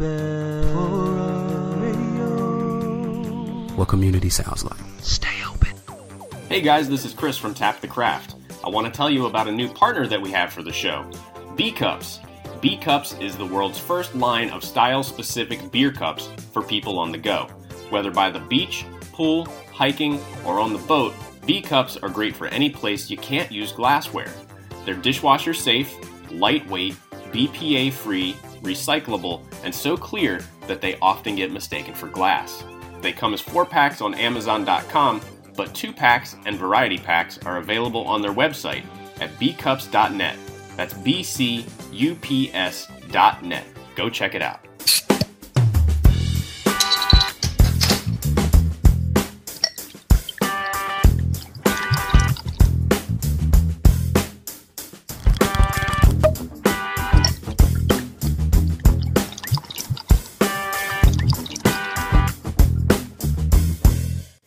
open. What community sounds like. Stay open. Hey guys, this is Chris from Tap the Craft. I want to tell you about a new partner that we have for the show, B-Cups. B-Cups is the world's first line of style-specific beer cups for people on the go. Whether by the beach, pool, hiking, or on the boat, B-Cups are great for any place you can't use glassware. They're dishwasher safe, lightweight, BPA free, recyclable, and so clear that they often get mistaken for glass. They come as 4-packs on Amazon.com, but 2-packs and variety packs are available on their website at bcups.net. That's bcups.net. Go check it out.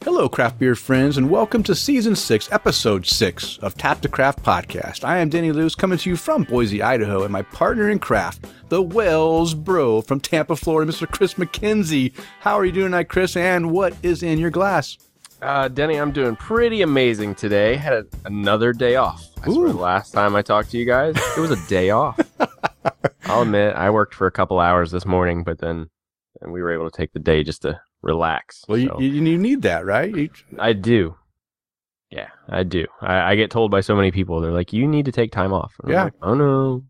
Hello, craft beer friends, and welcome to Season 6, Episode 6 of Tap the Craft Podcast. I am Danny Lewis, coming to you from Boise, Idaho, and my partner in craft, the Wells Bro from Tampa, Florida, Mr. Chris McKenzie. How are you doing tonight, Chris, and what is in your glass? Danny, I'm doing pretty amazing today. Had another day off. I swear the last time I talked to you guys, it was a day off. I'll admit, I worked for a couple hours this morning, but then we were able to take the day just to relax. Well, so. you need that, right? I do. Yeah, I do. I get told by so many people, they're like, you need to take time off. And I'm like, oh no.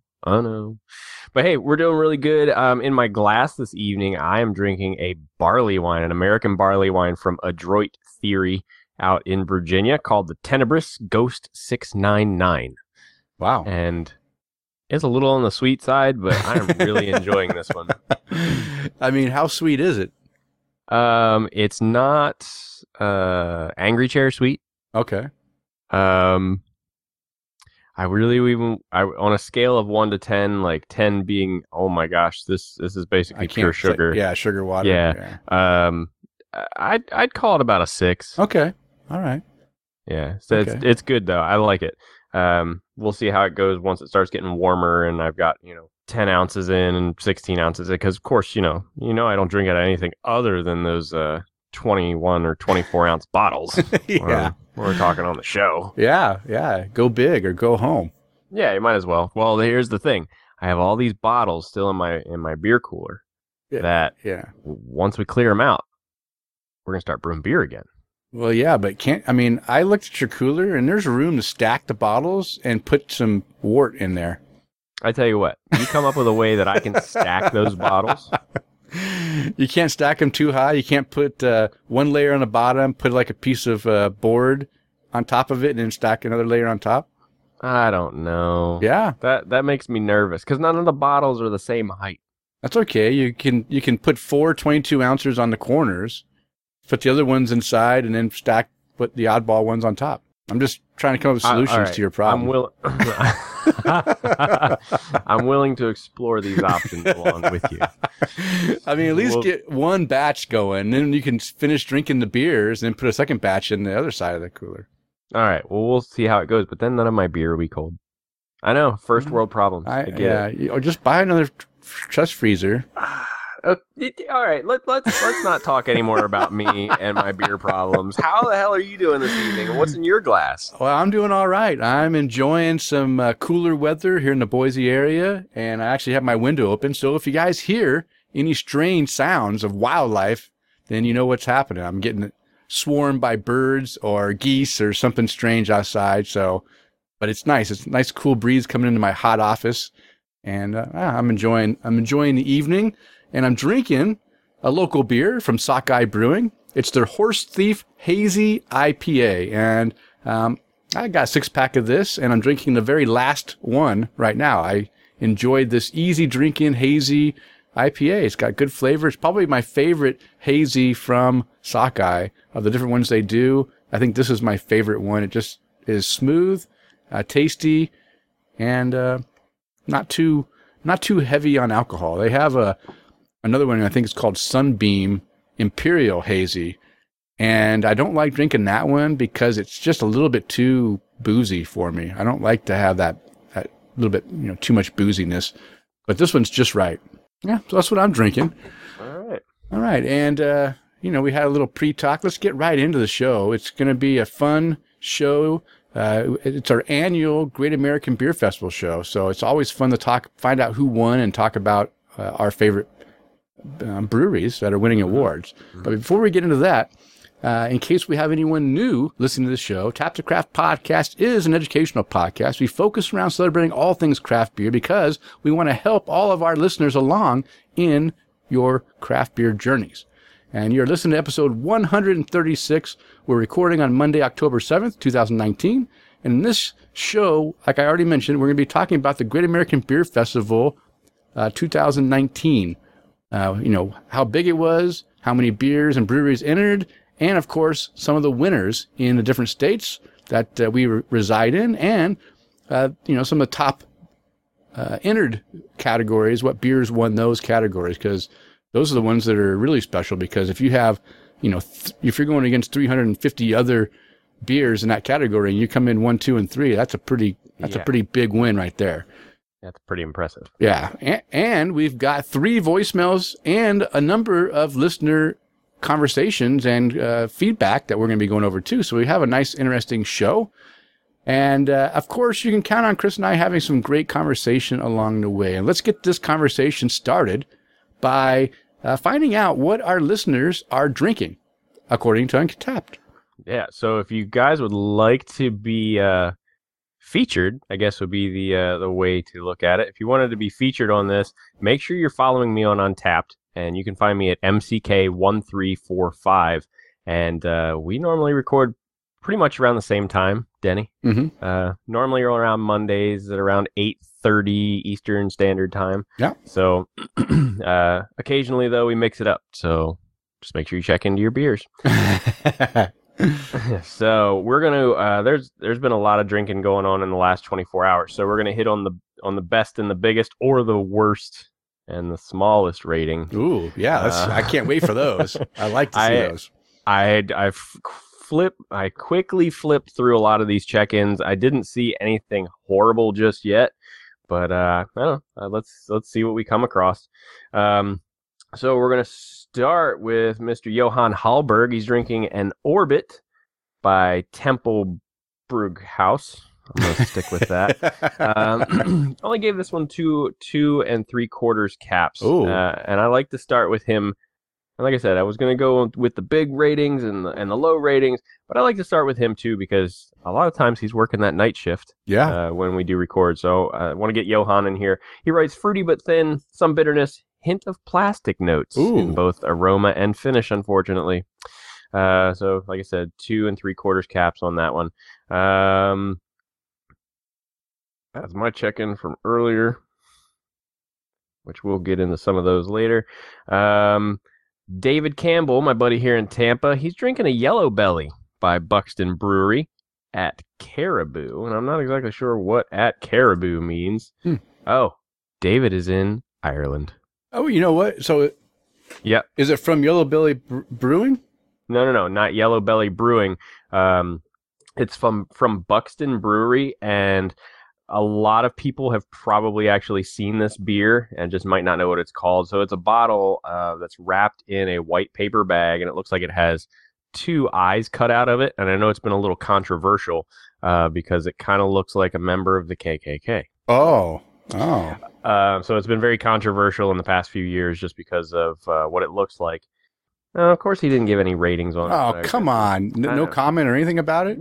But hey, we're doing really good. In my glass this evening, I am drinking a barley wine, an American barley wine from Adroit Theory out in Virginia called the Tenebrous Ghost 699. Wow. And it's a little on the sweet side, but I'm really enjoying this one. I mean, how sweet is it? It's not Angry Chair sweet. Okay. On a scale of 1 to 10, like 10 being, oh my gosh, this is basically pure sugar. Yeah, sugar water. Yeah. Yeah. I'd call it about a 6. Okay. All right. Yeah. So okay. It's good though. I like it. We'll see how it goes once it starts getting warmer, and I've got 10 ounces in and 16 ounces in, because of course I don't drink out of anything other than those 21 or 24 ounce bottles. Yeah, we're talking on the show. Yeah, go big or go home. Yeah, you might as well. Well, here's the thing: I have all these bottles still in my beer cooler. Yeah, once we clear them out, we're gonna start brewing beer again. Well, yeah, but I looked at your cooler, and there's room to stack the bottles and put some wort in there. I tell you what, you come up with a way that I can stack those bottles. You can't stack them too high. You can't put one layer on the bottom, put like a piece of board on top of it, and then stack another layer on top. I don't know. Yeah, that makes me nervous because none of the bottles are the same height. That's okay. You can put 4 22-ounces on the corners, put the other ones inside, and then put the oddball ones on top. I'm just trying to come up with solutions to your problem. I'm willing to explore these options along with you. I mean, at least get one batch going, then you can finish drinking the beers and then put a second batch in the other side of the cooler. All right. Well, we'll see how it goes, but then none of my beer will be cold. I know. First world problems. I get it. Or just buy another chest freezer. All right, let's not talk anymore about me and my beer problems. How the hell are you doing this evening? What's in your glass? Well, I'm doing all right. I'm enjoying some cooler weather here in the Boise area, and I actually have my window open. So if you guys hear any strange sounds of wildlife, then you know what's happening. I'm getting swarmed by birds or geese or something strange outside. So, but it's nice. It's a nice cool breeze coming into my hot office, and I'm enjoying the evening. And I'm drinking a local beer from Sockeye Brewing. It's their Horse Thief Hazy IPA. And I got a 6-pack of this, and I'm drinking the very last one right now. I enjoyed this easy drinking hazy IPA. It's got good flavor. It's probably my favorite hazy from Sockeye. Of the different ones they do, I think this is my favorite one. It just is smooth, tasty, and not too heavy on alcohol. They have another one, I think it's called Sunbeam Imperial Hazy. And I don't like drinking that one because it's just a little bit too boozy for me. I don't like to have that little bit, too much booziness. But this one's just right. Yeah, so that's what I'm drinking. All right. And, we had a little pre-talk. Let's get right into the show. It's going to be a fun show. It's our annual Great American Beer Festival show. So it's always fun to find out who won and talk about our favorite breweries that are winning awards. Mm-hmm. But before we get into that, in case we have anyone new listening to the show, Tap the Craft Podcast is an educational podcast. We focus around celebrating all things craft beer because we want to help all of our listeners along in your craft beer journeys. And you're listening to episode 136. We're recording on Monday, October 7th, 2019. And in this show, like I already mentioned, we're going to be talking about the Great American Beer Festival 2019. How big it was, how many beers and breweries entered, and, of course, some of the winners in the different states that we reside in, and, some of the top entered categories, what beers won those categories, because those are the ones that are really special, because if you have, if you're going against 350 other beers in that category, and you come in 1, 2, and 3, that's a pretty big win right there. That's pretty impressive. Yeah. And we've got 3 voicemails and a number of listener conversations and feedback that we're going to be going over too. So we have a nice, interesting show. And of course, you can count on Chris and I having some great conversation along the way. And let's get this conversation started by finding out what our listeners are drinking, according to Untappd. Yeah. So if you guys would like to be featured, I guess would be the way to look at it. If you wanted to be featured on this, make sure you're following me on Untappd. And you can find me at MCK1345. And we normally record pretty much around the same time, Denny. Mm-hmm. Normally around Mondays at around 8:30 Eastern Standard Time. Yeah. So occasionally, though, we mix it up. So just make sure you check into your beers. So we're going to there's been a lot of drinking going on in the last 24 hours. So we're going to hit on the best and the biggest, or the worst and the smallest rating. Ooh, yeah, I can't wait for those. I like to see those. I quickly flipped through a lot of these check-ins. I didn't see anything horrible just yet, but I don't know. Let's see what we come across. So we're gonna start with Mr. Johan Hallberg. He's drinking an Orbit by Temple Bruggehaus. I'm going to stick with that. Only gave this one 2 2 3/4 caps. And I like to start with him. And like I said, I was going to go with the big ratings and the low ratings, but I like to start with him too, because a lot of times he's working that night shift when we do record. So I want to get Johan in here. He writes, fruity but thin, some bitterness, hint of plastic notes in both aroma and finish, unfortunately. So like I said, 2 3/4 caps on that one. That's my check-in from earlier, which we'll get into some of those later. David Campbell, my buddy here in Tampa, he's drinking a Yellow Belly by Buxton Brewery at Caribou. And I'm not exactly sure what at Caribou means. Oh, David is in Ireland. Oh, you know what? So, yeah, is it from Yellow Belly Brewing? No, not Yellow Belly Brewing. It's from Buxton Brewery, and a lot of people have probably actually seen this beer and just might not know what it's called. So it's a bottle that's wrapped in a white paper bag, and it looks like it has 2 eyes cut out of it. And I know it's been a little controversial because it kind of looks like a member of the KKK. Oh. So it's been very controversial in the past few years just because of what it looks like. Of course, he didn't give any ratings on it. Oh, come on. No comment or anything about it?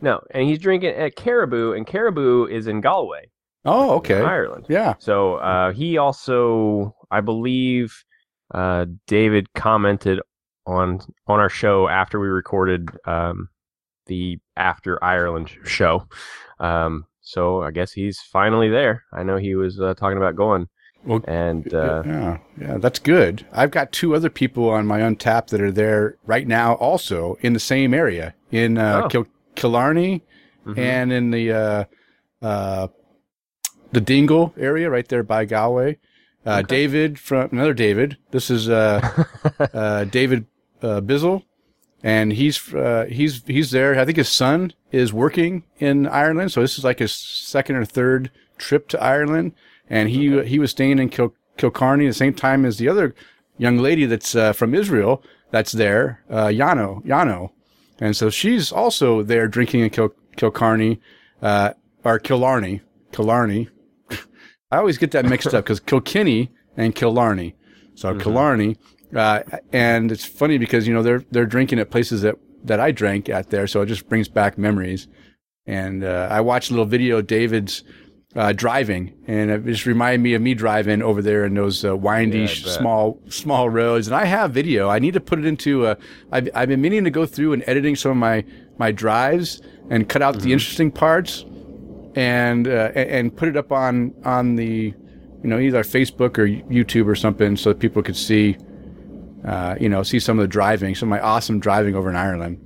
No, and he's drinking at Caribou, and Caribou is in Galway. Oh, okay. In Ireland. Yeah. So he also, I believe, David commented on our show after we recorded the After Ireland show. So I guess he's finally there. I know he was talking about going. Well, and yeah, that's good. I've got 2 other people on my Untappd that are there right now, also in the same area in Killarney, and in the Dingle area right there by Galway. Okay. David from another David. This is David Bizzle, and he's there. I think his son is working in Ireland, so this is like his second or third trip to Ireland, and he was staying in Kil Killarney at the same time as the other young lady that's from Israel that's there, Yano. And so she's also there drinking in Killarney. I always get that mixed up because Kilkenny and Killarney. So Killarney, and it's funny because, you know, they're drinking at places that I drank at there. So it just brings back memories. And I watched a little video of David's driving, and it just reminded me of me driving over there in those windy, small roads. And I have video. I need to put it into I've been meaning to go through and editing some of my drives and cut out the interesting parts and put it up on the, you know, either Facebook or YouTube or something, so that people could see, see some of the driving, some of my awesome driving over in Ireland.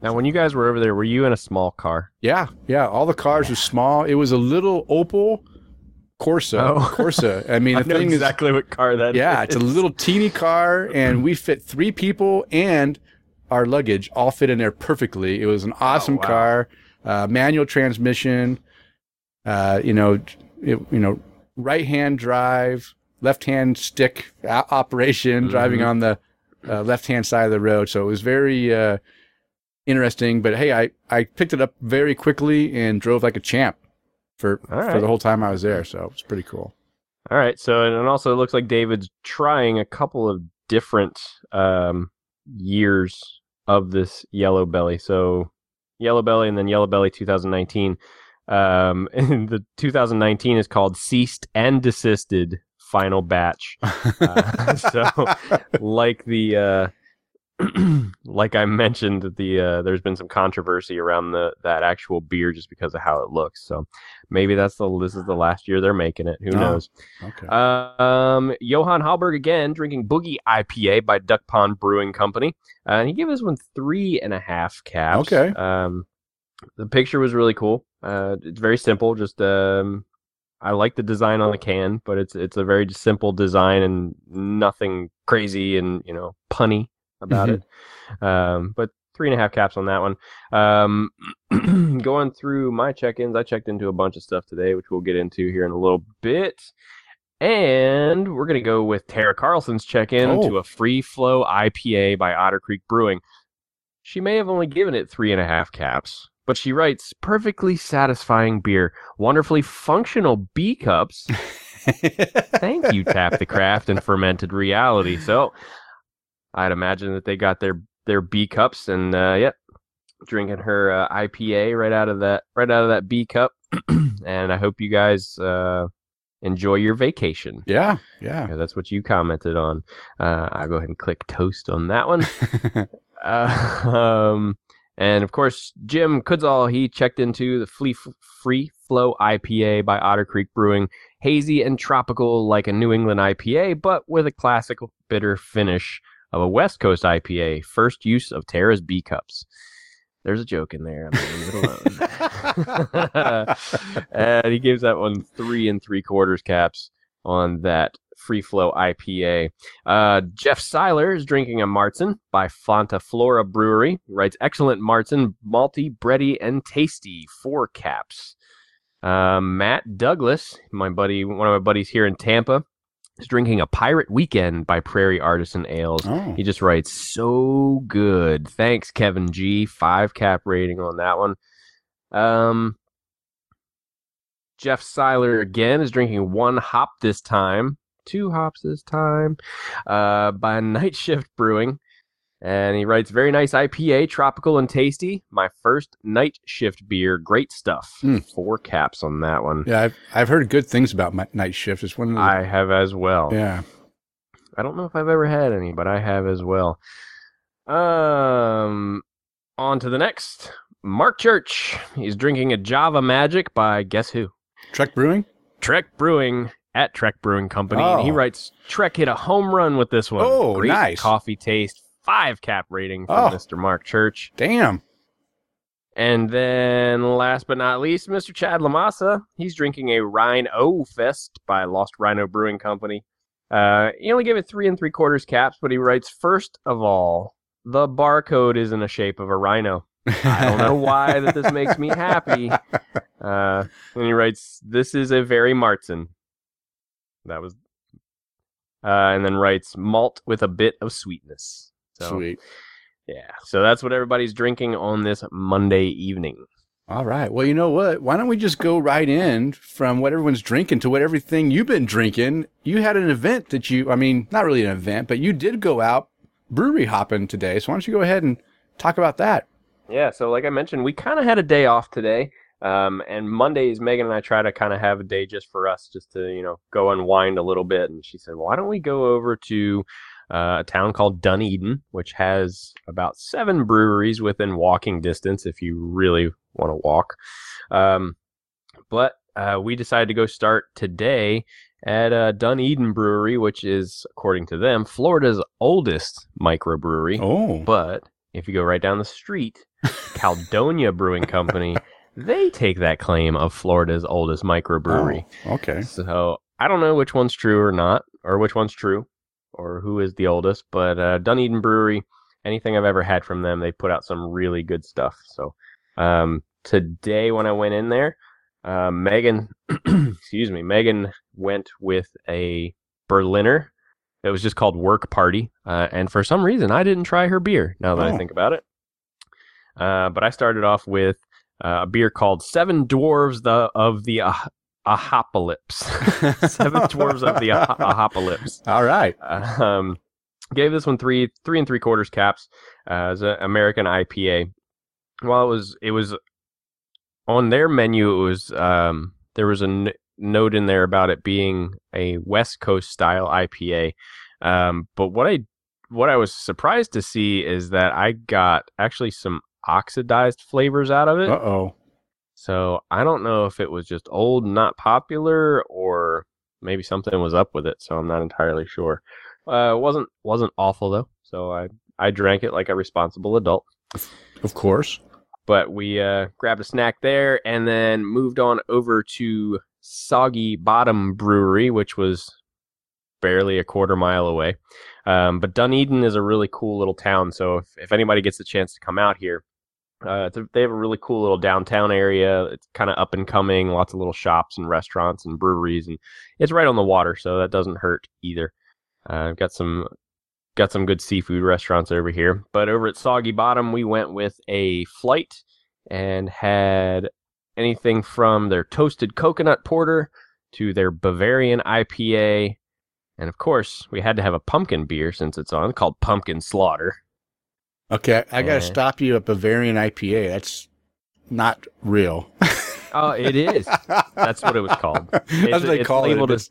Now, when you guys were over there, were you in a small car? Yeah. All the cars were small. It was a little Opel Corsa. I mean, I know exactly what car that is. It's a little teeny car, and we fit three people and our luggage all fit in there perfectly. It was an awesome car, manual transmission, right-hand drive, left-hand stick operation, driving on the left-hand side of the road. So it was very... interesting, but hey, I picked it up very quickly and drove like a champ for the whole time I was there, so it was pretty cool. All right, so and also it looks like David's trying a couple of different years of this Yellow Belly. So Yellow Belly and then Yellow Belly 2019. And the 2019 is called Ceased and Desisted Final Batch. So like the... like I mentioned, there's been some controversy around that actual beer just because of how it looks. So maybe this is the last year they're making it. Who knows? Okay. Johan Hallberg again drinking Boogie IPA by Duck Pond Brewing Company, and he gave this one 3.5 caps. Okay. The picture was really cool. It's very simple. Just I like the design on the can, but it's a very simple design and nothing crazy and punny about it. But 3.5 caps on that one. Going through my check-ins, I checked into a bunch of stuff today, which we'll get into here in a little bit. And we're going to go with Tara Carlson's check-in to a Free-Flow IPA by Otter Creek Brewing. She may have only given it 3.5 caps, but she writes, perfectly satisfying beer, wonderfully functional B-Cups. Thank you, Tap the Craft and Fermented Reality. So... I'd imagine that they got their B cups and drinking her IPA right out of that B cup. And I hope you guys enjoy your vacation. Yeah, that's what you commented on. I'll go ahead and click toast on that one. And of course, Jim Kudzall, he checked into the Free-Flow IPA by Otter Creek Brewing. Hazy and tropical like a New England IPA, but with a classic bitter finish of a West Coast IPA, first use of Tara's B cups. There's a joke in there. I'm leaving it alone. And he gives that one 3.75 caps on that Free-Flow IPA. Jeff Seiler is drinking a Martin by Fonta Flora Brewery. He writes, excellent Martin, malty, bready, and tasty. 4 caps. Matt Douglas, one of my buddies here in Tampa, is drinking a Pirate Weekend by Prairie Artisan Ales. Oh. He just writes, so good. Thanks, Kevin G. 5 cap rating on that one. Jeff Seiler again is drinking two hops this time, by Night Shift Brewing. And he writes, very nice IPA, tropical and tasty. My first Night Shift beer. Great stuff. 4 caps on that one. Yeah, I've heard good things about my Night Shift. It's one of the... I have as well. Yeah. I don't know if I've ever had any, but I have as well. On to the next. Mark Church. He's drinking a Java Magic by guess who? Trek Brewing. At Trek Brewing Company. Oh. And he writes, Trek hit a home run with this one. Oh, great. Nice. Coffee taste. 5 cap rating from Mr. Mark Church. Damn. And then last but not least, Mr. Chad Lamassa. He's drinking a Rhino Fest by Lost Rhino Brewing Company. He only gave it 3.75 caps, but he writes, first of all, the barcode is in the shape of a rhino. I don't know why that this makes me happy. And he writes, this is a very Martin. That was and then writes malt with a bit of sweetness. So, sweet. Yeah. So that's what everybody's drinking on this Monday evening. All right. Well, you know what? Why don't we just go right in from what everyone's drinking to what everything you've been drinking. You had an event that not really an event, but you did go out brewery hopping today. So why don't you go ahead and talk about that? Yeah. So like I mentioned, we kind of had a day off today. And Mondays, Megan and I try to kind of have a day just for us, just to, go unwind a little bit. And she said, well, why don't we go over to a town called Dunedin, which has about 7 breweries within walking distance if you really want to walk. But we decided to go start today at Dunedin Brewery, which is, according to them, Florida's oldest microbrewery. Oh. But if you go right down the street, Caledonia Brewing Company, they take that claim of Florida's oldest microbrewery. Oh, okay. So I don't know which one's true or not, or which one's true, or who is the oldest, but Dunedin Brewery, anything I've ever had from them, they put out some really good stuff. So today when I went in there, Megan went with a Berliner that was just called Work Party, and for some reason I didn't try her beer, now that I think about it. But I started off with a beer called Seven Dwarves of the Ahopalypse. Seven Dwarves of the Ahopalypse. All right. Gave this one 3 3 3/4 caps. As an American IPA. Well, it was on their menu. It was there was a note in there about it being a West Coast style IPA. But what I was surprised to see is that I got actually some oxidized flavors out of it. Uh-oh. So I don't know if it was just old, not popular, or maybe something was up with it. So I'm not entirely sure. It wasn't awful though. So I drank it like a responsible adult, of course. But we grabbed a snack there and then moved on over to Soggy Bottom Brewery, which was barely a 1/4 mile away. But Dunedin is a really cool little town. So if anybody gets the chance to come out here, they have a really cool little downtown area. It's kind of up and coming, lots of little shops and restaurants and breweries, and it's right on the water, so that doesn't hurt either. I've got some good seafood restaurants over here. But over at Soggy Bottom, we went with a flight and had anything from their Toasted Coconut Porter to their Bavarian IPA. And of course, we had to have a pumpkin beer since it's on, called Pumpkin Slaughter. Okay, I gotta stop you at Bavarian IPA. That's not real. Oh, it is. That's what it was called. That's what they call it.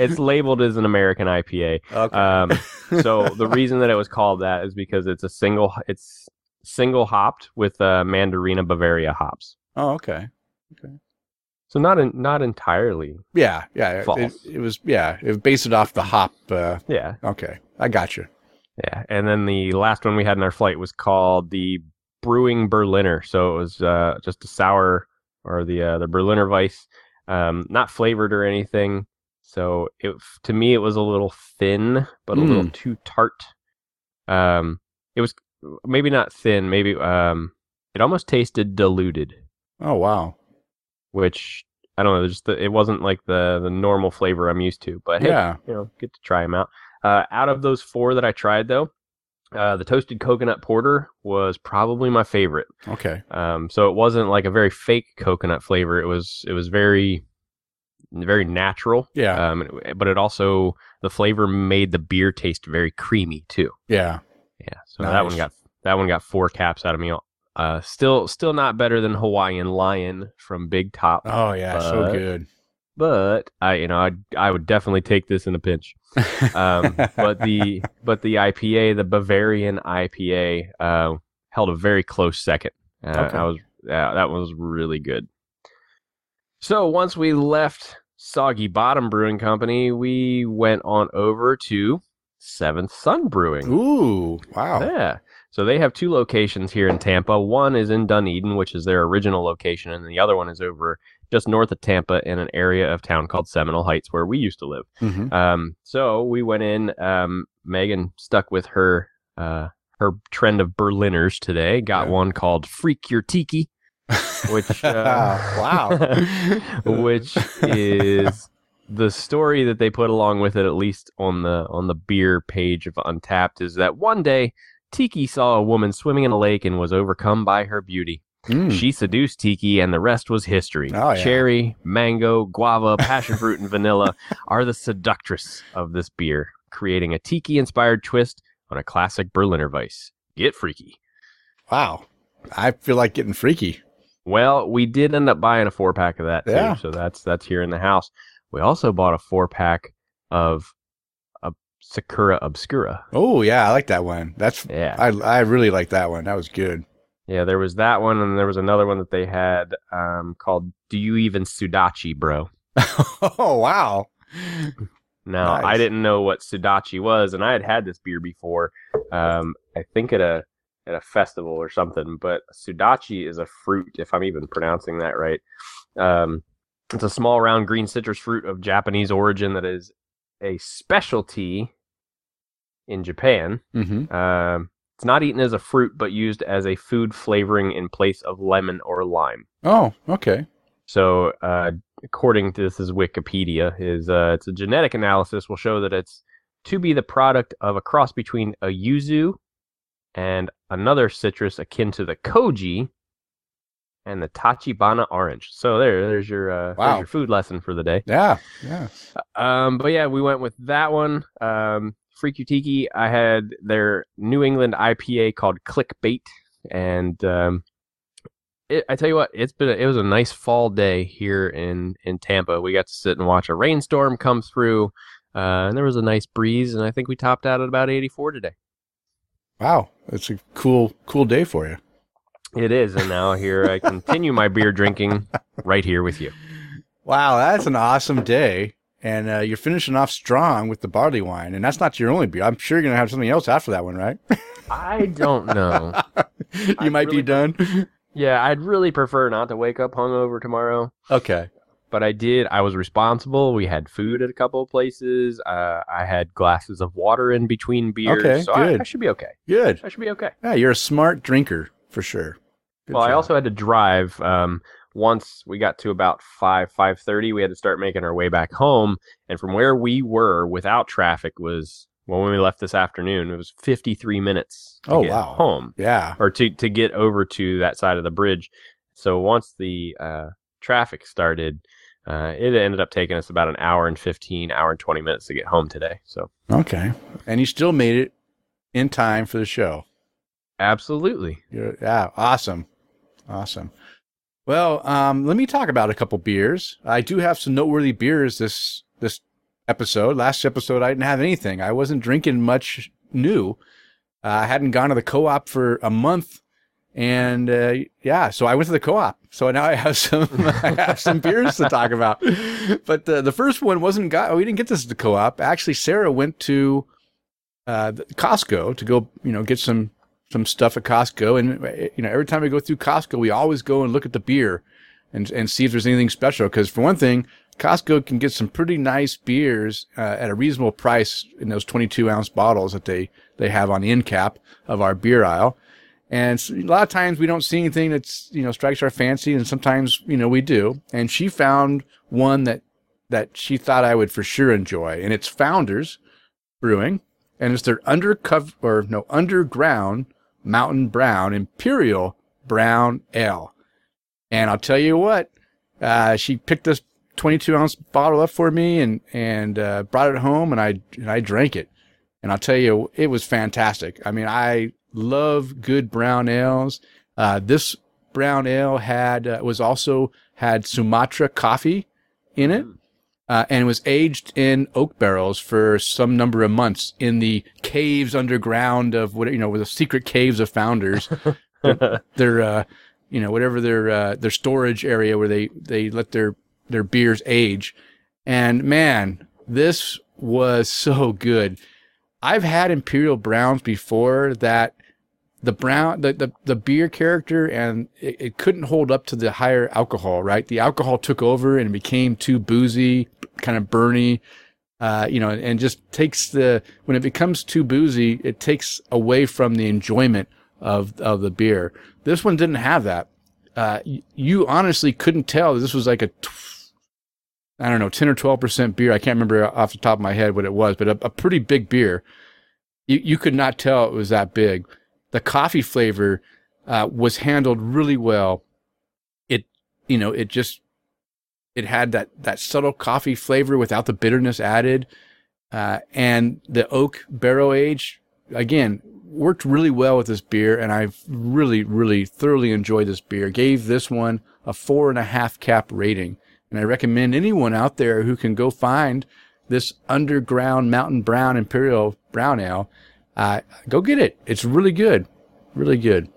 It's labeled as an American IPA. Okay. So the reason that it was called that is because it's single hopped with Mandarina Bavaria hops. Oh, okay. Okay. So not entirely. Yeah. False. It was based it off the hop. Yeah. Okay, I got you. Yeah, and then the last one we had in our flight was called the Brewing Berliner. So it was just a sour, or the Berliner Weiss, not flavored or anything. So to me it was a little thin, but a little too tart. It was maybe not thin. Maybe it almost tasted diluted. Oh wow. Which I don't know, it wasn't like the normal flavor I'm used to, but yeah, hey, get to try them out. Out of those 4 that I tried, though, the Toasted Coconut Porter was probably my favorite. Okay. So it wasn't like a very fake coconut flavor. It was very, very natural. Yeah. But it also, the flavor made the beer taste very creamy too. Yeah. Yeah. So nice. that one got 4 caps out of me. Still not better than Hawaiian Lion from Big Top. Oh yeah, so good. But I would definitely take this in a pinch. But the IPA, the Bavarian IPA, held a very close second. Okay. That was really good. So once we left Soggy Bottom Brewing Company, we went on over to Seventh Sun Brewing. Ooh, wow. Yeah. So they have 2 locations here in Tampa. One is in Dunedin, which is their original location, and the other one is over just north of Tampa in an area of town called Seminole Heights, where we used to live. Mm-hmm. So we went in. Megan stuck with her trend of Berliners today. Got one called Freak Your Tiki, which which is the story that they put along with it, at least on the beer page of Untappd, is that one day Tiki saw a woman swimming in a lake and was overcome by her beauty. Mm. She seduced Tiki, and the rest was history. Oh, yeah. Cherry, mango, guava, passion fruit, and vanilla are the seductress of this beer, creating a Tiki-inspired twist on a classic Berliner Weiss. Get freaky. Wow. I feel like getting freaky. Well, we did end up buying a 4-pack of that, too, so that's here in the house. We also bought a 4-pack of Sakura Obscura. Oh, yeah, I like that one. I really like that one. That was good. Yeah, there was that one, and there was another one that they had called Do You Even Sudachi, Bro? Oh, wow. Now, nice. I didn't know what Sudachi was, and I had this beer before, I think at a festival or something, but Sudachi is a fruit, if I'm even pronouncing that right. It's a small, round, green citrus fruit of Japanese origin that is a specialty in Japan. Mm-hmm. It's not eaten as a fruit, but used as a food flavoring in place of lemon or lime. Oh, okay. So, according to this is Wikipedia, it's a genetic analysis will show that it's to be the product of a cross between a yuzu and another citrus akin to the koji and the Tachibana orange. So there's your there's your food lesson for the day. Yeah. But yeah, we went with that one. Freaky Tiki, I had their New England IPA called Clickbait, and I tell you what, it was a nice fall day here in Tampa. We got to sit and watch a rainstorm come through, and there was a nice breeze, and I think we topped out at about 84 today. Wow, it's a cool day for you. It is, and now here I continue my beer drinking right here with you. Wow, that's an awesome day, and you're finishing off strong with the barley wine, and that's not your only beer. I'm sure you're going to have something else after that one, right? I don't know. You might be done? Yeah, I'd really prefer not to wake up hungover tomorrow. Okay. But I did. I was responsible. We had food at a couple of places. I had glasses of water in between beers. Okay, so good. I should be okay. Good. I should be okay. Yeah, you're a smart drinker for sure. Good job. I also had to drive. Once we got to about 5:30, we had to start making our way back home. And from where we were, without traffic, was when we left this afternoon. It was 53 minutes. To get home. Yeah. Or to get over to that side of the bridge. So once the traffic started. It ended up taking us about an hour and 20 minutes to get home today. So okay, and you still made it in time for the show. Absolutely. Awesome. Well, let me talk about a couple beers. I do have some noteworthy beers this episode. Last episode, I didn't have anything. I wasn't drinking much new. I hadn't gone to the co-op for a month. And, so I went to the co-op. So now I have some, beers to talk about, but the first one we didn't get this at the co-op. Actually, Sarah went to, Costco to go, get some stuff at Costco. And, every time we go through Costco, we always go and look at the beer and see if there's anything special. Cause for one thing, Costco can get some pretty nice beers, at a reasonable price in those 22-ounce bottles that they have on the end cap of our beer aisle. And a lot of times we don't see anything that's, strikes our fancy. And sometimes, we do. And she found one that she thought I would for sure enjoy. And it's Founders Brewing. And it's their underground Mountain Brown Imperial Brown Ale. And I'll tell you what, she picked this 22-ounce bottle up for me and brought it home. And I drank it. And I'll tell you, it was fantastic. I mean, I love good brown ales. This brown ale had Sumatra coffee in it, and was aged in oak barrels for some number of months in the caves underground of the secret caves of Founders. Their storage area where they let their beers age. And man, this was so good. I've had Imperial Browns before that the beer character, and it couldn't hold up to the higher alcohol, right? The alcohol took over and became too boozy, kind of burny, and just when it becomes too boozy, it takes away from the enjoyment of the beer. This one didn't have that. You honestly couldn't tell. This was like a I don't know, 10 or 12% beer. I can't remember off the top of my head what it was, but a pretty big beer. You could not tell it was that big. The coffee flavor was handled really well. It had that subtle coffee flavor without the bitterness added. And the oak barrel age, again, worked really well with this beer. And I've really, really thoroughly enjoyed this beer. Gave this one a 4.5 cap rating. And I recommend anyone out there who can go find this underground Mountain Brown Imperial Brown Ale, go get it. It's really good. Really good.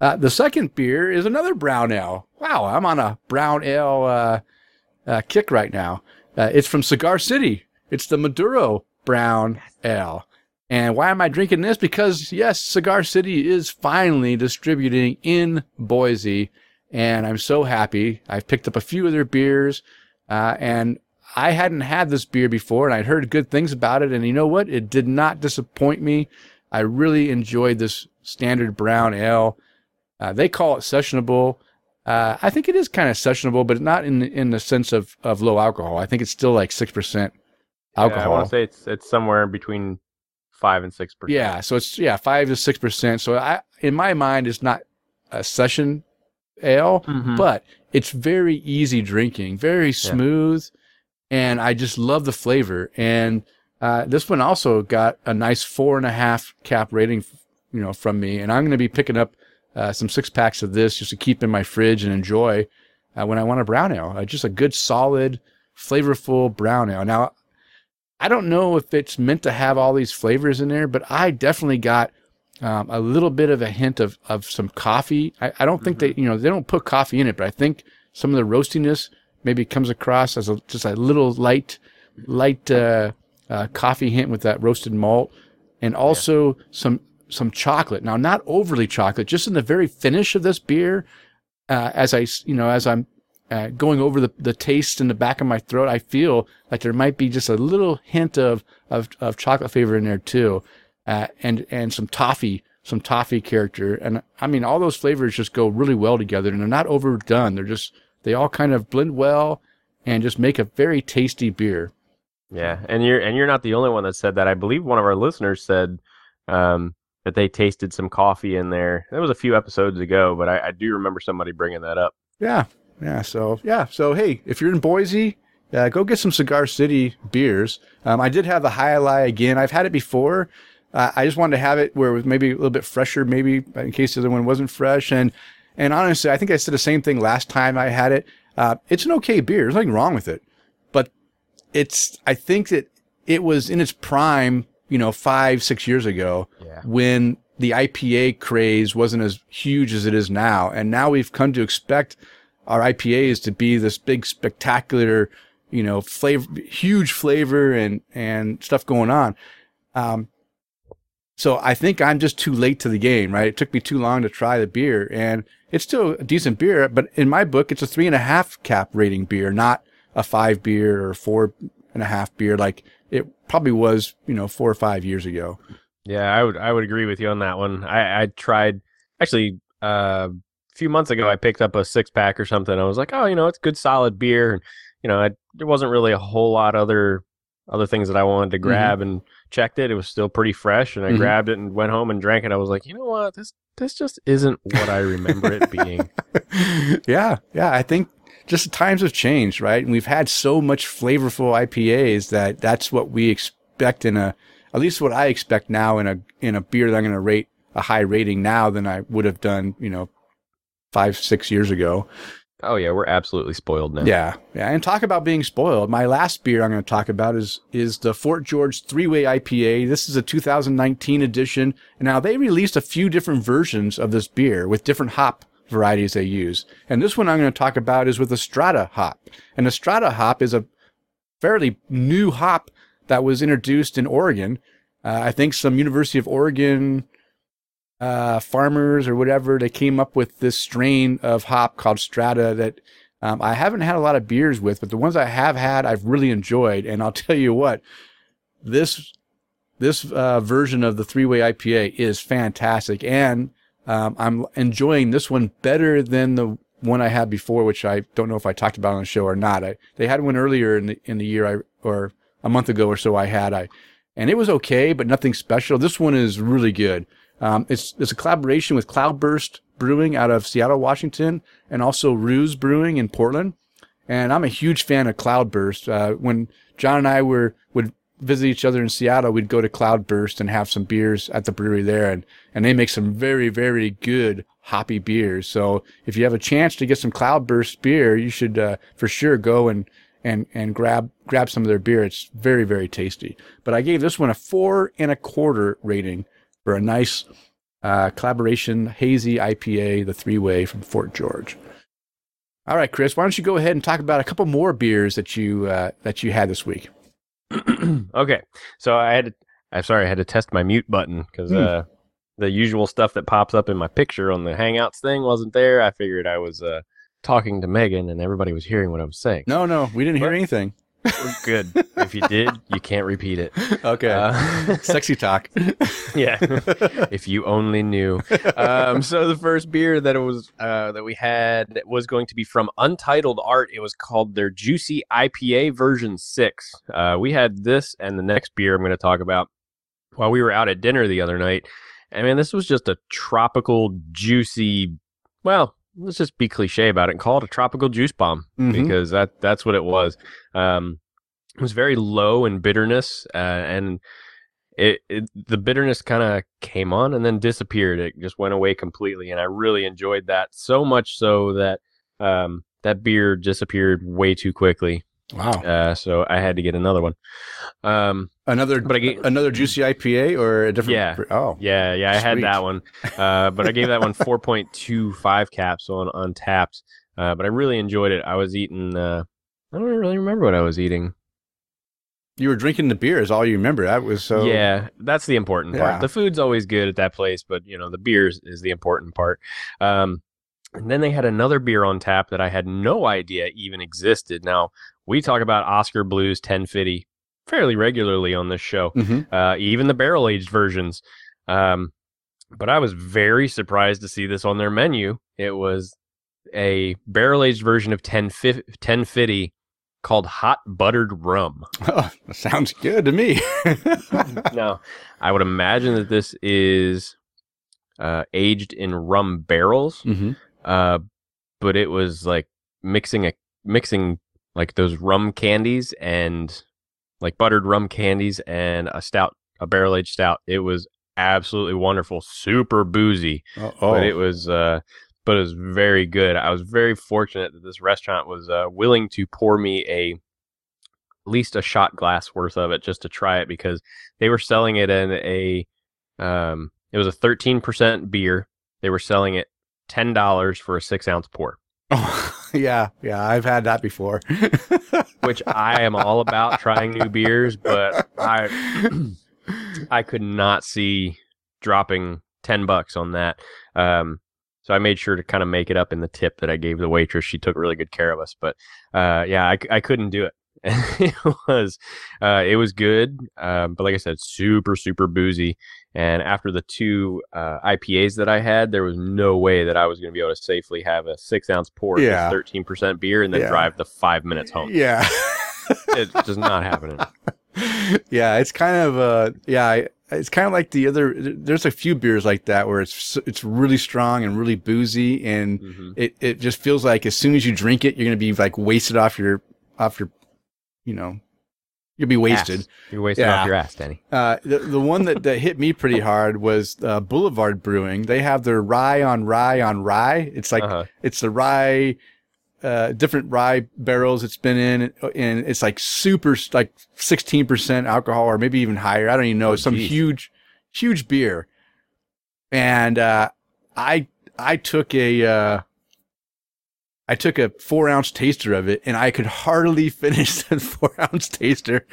The second beer is another brown ale. Wow, I'm on a brown ale kick right now. It's from Cigar City. It's the Maduro Brown Ale. And why am I drinking this? Because, yes, Cigar City is finally distributing in Boise, and I'm so happy. I've picked up a few of their beers, and I hadn't had this beer before, and I'd heard good things about it, and you know what? It did not disappoint me. I really enjoyed this standard brown ale. They call it sessionable. I think it is kind of sessionable, but not in the sense of low alcohol. I think it's still like 6% alcohol. Yeah, I want to say it's somewhere between 5 and 6%. Yeah, so it's 5 to 6%. So in my mind, it's not a session ale, but it's very easy drinking, very smooth, and I just love the flavor. And this one also got a nice 4.5 cap rating, from me. And I'm going to be picking up some 6-packs of this just to keep in my fridge and enjoy when I want a brown ale. Just a good, solid, flavorful brown ale. Now, I don't know if it's meant to have all these flavors in there, but I definitely got a little bit of a hint of some coffee. I don't think they don't put coffee in it, but I think some of the roastiness maybe comes across as just a little light coffee hint with that roasted malt, and also some chocolate. Now, not overly chocolate, just in the very finish of this beer, as I'm going over the taste in the back of my throat, I feel like there might be just a little hint of chocolate flavor in there too, and some toffee character. And I mean, all those flavors just go really well together, and they're not overdone. They're just, they all kind of blend well and just make a very tasty beer. Yeah, and you're not the only one that said that. I believe one of our listeners said that they tasted some coffee in there. That was a few episodes ago, but I do remember somebody bringing that up. Yeah. So hey, if you're in Boise, go get some Cigar City beers. I did have the Hialeah again. I've had it before. I just wanted to have it where it was maybe a little bit fresher, maybe in case the other one wasn't fresh. And honestly, I think I said the same thing last time I had it. It's an okay beer. There's nothing wrong with it. But I think that it was in its prime, 5-6 years ago, when the IPA craze wasn't as huge as it is now. And now we've come to expect our IPAs to be this big, spectacular, flavor, huge flavor and stuff going on. So I think I'm just too late to the game, right? It took me too long to try the beer, and it's still a decent beer, but in my book, it's a 3.5 cap rating beer, not a 5 beer or 4.5 beer like it probably was, 4 or 5 years ago. Yeah, I would agree with you on that one. I tried, actually, a few months ago, I picked up a 6-pack or something. I was like, oh, it's good, solid beer. And, there wasn't really a whole lot other things that I wanted to grab, and checked it. It was still pretty fresh, and I grabbed it and went home and drank it. I was like, you know what? This just isn't what I remember it being. Yeah. I think just times have changed, right? And we've had so much flavorful IPAs that that's what we expect at least what I expect now in a beer that I'm going to rate a high rating now than I would have done, 5-6 years ago. Oh yeah, we're absolutely spoiled now. Yeah. And talk about being spoiled. My last beer I'm going to talk about is the Fort George Three-Way IPA. This is a 2019 edition. And now they released a few different versions of this beer with different hop varieties they use. And this one I'm going to talk about is with the Strata hop. And the Strata hop is a fairly new hop that was introduced in Oregon. I think some University of Oregon farmers or whatever, they came up with this strain of hop called Strata that I haven't had a lot of beers with, but the ones I have had, I've really enjoyed. And I'll tell you what, this version of the Three-Way IPA is fantastic, and I'm enjoying this one better than the one I had before, which I don't know if I talked about on the show or not. They had one earlier in the year, or a month ago or so. And it was okay, but nothing special. This one is really good. It's a collaboration with Cloudburst Brewing out of Seattle, Washington, and also Ruse Brewing in Portland. And I'm a huge fan of Cloudburst. When John and I would visit each other in Seattle, we'd go to Cloudburst and have some beers at the brewery there. And they make some very, very good hoppy beers. So if you have a chance to get some Cloudburst beer, you should for sure go and grab some of their beer. It's very, very tasty. But I gave this one a 4.25 rating for a nice collaboration hazy IPA, the Three-Way from Fort George. All right, Chris, why don't you go ahead and talk about a couple more beers that you had this week? Okay, so I had to test my mute button because the usual stuff that pops up in my picture on the Hangouts thing wasn't there. I figured I was talking to Megan and everybody was hearing what I was saying. No, we didn't hear anything. We're good. If you did, you can't repeat it. Okay. Sexy talk. Yeah. If you only knew. So the first beer that it was that we had was going to be from Untitled Art. It was called their Juicy IPA version 6. We had this and the next beer I'm going to talk about while we were out at dinner the other night. I mean, this was just a tropical, juicy, well, let's just be cliche about it and call it a tropical juice bomb, because that's what it was. It was very low in bitterness, and the bitterness kind of came on and then disappeared. It just went away completely, and I really enjoyed that, so much so that that beer disappeared way too quickly. Wow. So I had to get another one. Another Juicy IPA or a different? Yeah. Yeah. Sweet. I had that one. But I gave that one 4.25 caps on Untappd. But I really enjoyed it. I was eating, I don't really remember what I was eating. You were drinking the beer is all you remember. That was so. Yeah. That's the important part. The food's always good at that place, but the beer is the important part. And then they had another beer on tap that I had no idea even existed. Now, we talk about Oscar Blues 1050 fairly regularly on this show, even the barrel-aged versions. But I was very surprised to see this on their menu. It was a barrel-aged version of 1050 called Hot Buttered Rum. Oh, that sounds good to me. Now, I would imagine that this is aged in rum barrels, but it was like mixing like those rum candies and like buttered rum candies and a barrel-aged stout. It was absolutely wonderful, super boozy, but it was very good. I was very fortunate that this restaurant was willing to pour me at least a shot glass worth of it just to try it, because they were selling it in it was a 13% beer. They were selling it $10 for a 6-ounce pour. Oh, yeah, I've had that before. Which I am all about trying new beers, but I could not see dropping $10 on that. So I made sure to kind of make it up in the tip that I gave the waitress. She took really good care of us, but I couldn't do it. It was good, but like I said, super, super boozy. And after the two IPAs that I had, there was no way that I was going to be able to safely have a 6-ounce pour of 13% beer and then drive the 5 minutes home. Yeah. It's just not happening. Yeah, it's kind of like the other. There's a few beers like that where it's really strong and really boozy, and it just feels like as soon as you drink it, you're going to be like wasted off your, you'll be wasted. Ass. You're wasted off your ass, Danny. The one that hit me pretty hard was Boulevard Brewing. They have their rye on rye on rye. It's like it's the rye, different rye barrels it's been in, and it's like super, like 16% alcohol or maybe even higher. I don't even know. It's some huge, huge beer. And I took a 4-ounce taster of it, and I could hardly finish the 4-ounce taster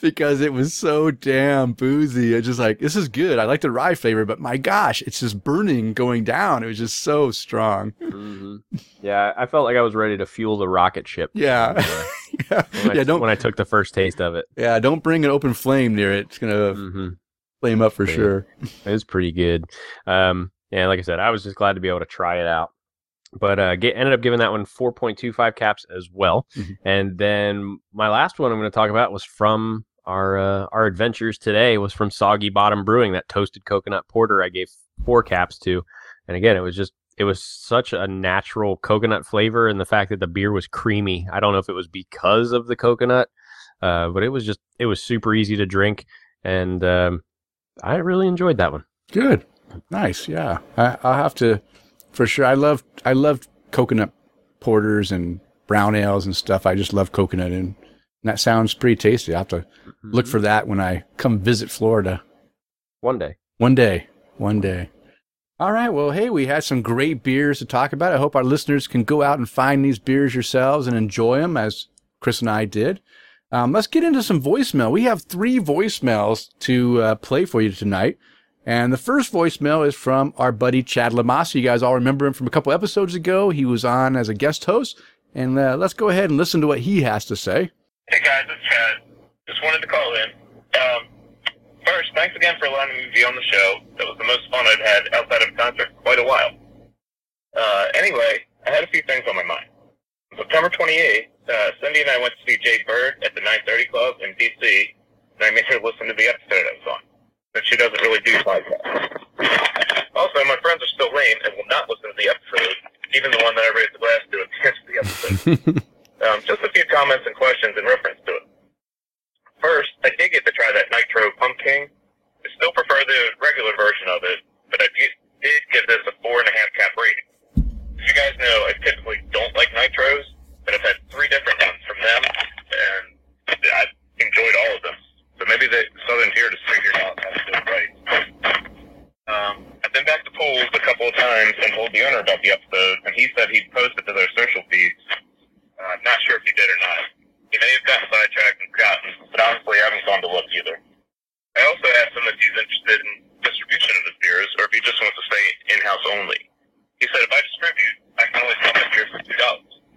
because it was so damn boozy. I just like, this is good. I like the rye flavor, but my gosh, it's just burning going down. It was just so strong. Yeah, I felt like I was ready to fuel the rocket ship. Yeah. When I took the first taste of it. Yeah, don't bring an open flame near it. It's going to flame up for sure. It was pretty good. Like I said, I was just glad to be able to try it out. But ended up giving that one 4.25 caps as well. Mm-hmm. And then my last one I'm going to talk about was from our adventures today, was from Soggy Bottom Brewing, that Toasted Coconut Porter I gave 4 caps to. And again, it was such a natural coconut flavor, and the fact that the beer was creamy. I don't know if it was because of the coconut, but it was super easy to drink, and I really enjoyed that one. Good. Nice. Yeah. I'll have to, for sure. I love coconut porters and brown ales and stuff. I just love coconut, and that sounds pretty tasty. I'll have to look for that when I come visit Florida. One day. All right. Well, hey, we had some great beers to talk about. I hope our listeners can go out and find these beers yourselves and enjoy them as Chris and I did. Let's get into some voicemail. We have 3 voicemails to play for you tonight. And the first voicemail is from our buddy Chad Lamassa. You guys all remember him from a couple episodes ago. He was on as a guest host. And let's go ahead and listen to what he has to say. Hey, guys, it's Chad. Just wanted to call in. First, thanks again for allowing me to be on the show. That was the most fun I've had outside of a concert for quite a while. Anyway, I had a few things on my mind. On September 28th, Cindy and I went to see Jay Bird at the 930 Club in D.C., and I made her listen to the episode I was on, since she doesn't really do podcasts. Also, my friends are still lame and will not listen to the episode, even the one that I raised the glass to at the end of the episode. Just a few comments and questions in reference to it. First, I did get to try that Nitro Pumpkin. I still prefer the regular version of it, but I did give this a 4.5 cap rating. As you guys know, I typically don't like nitros, but I've had 3 different ones from them, and I've enjoyed all of them. So maybe the Southern Tier just figured out how to do it right. I've been back to Pools a couple of times and told the owner about the episode, and he said he'd post it to their social feeds. I'm not sure if he did or not. You know, you've gotten sidetracked and forgotten, but honestly, I haven't gone to look either. I also asked him if he's interested in distribution of his beers, or if he just wants to stay in-house only. He said, if I distribute, I can only sell my beer for $2.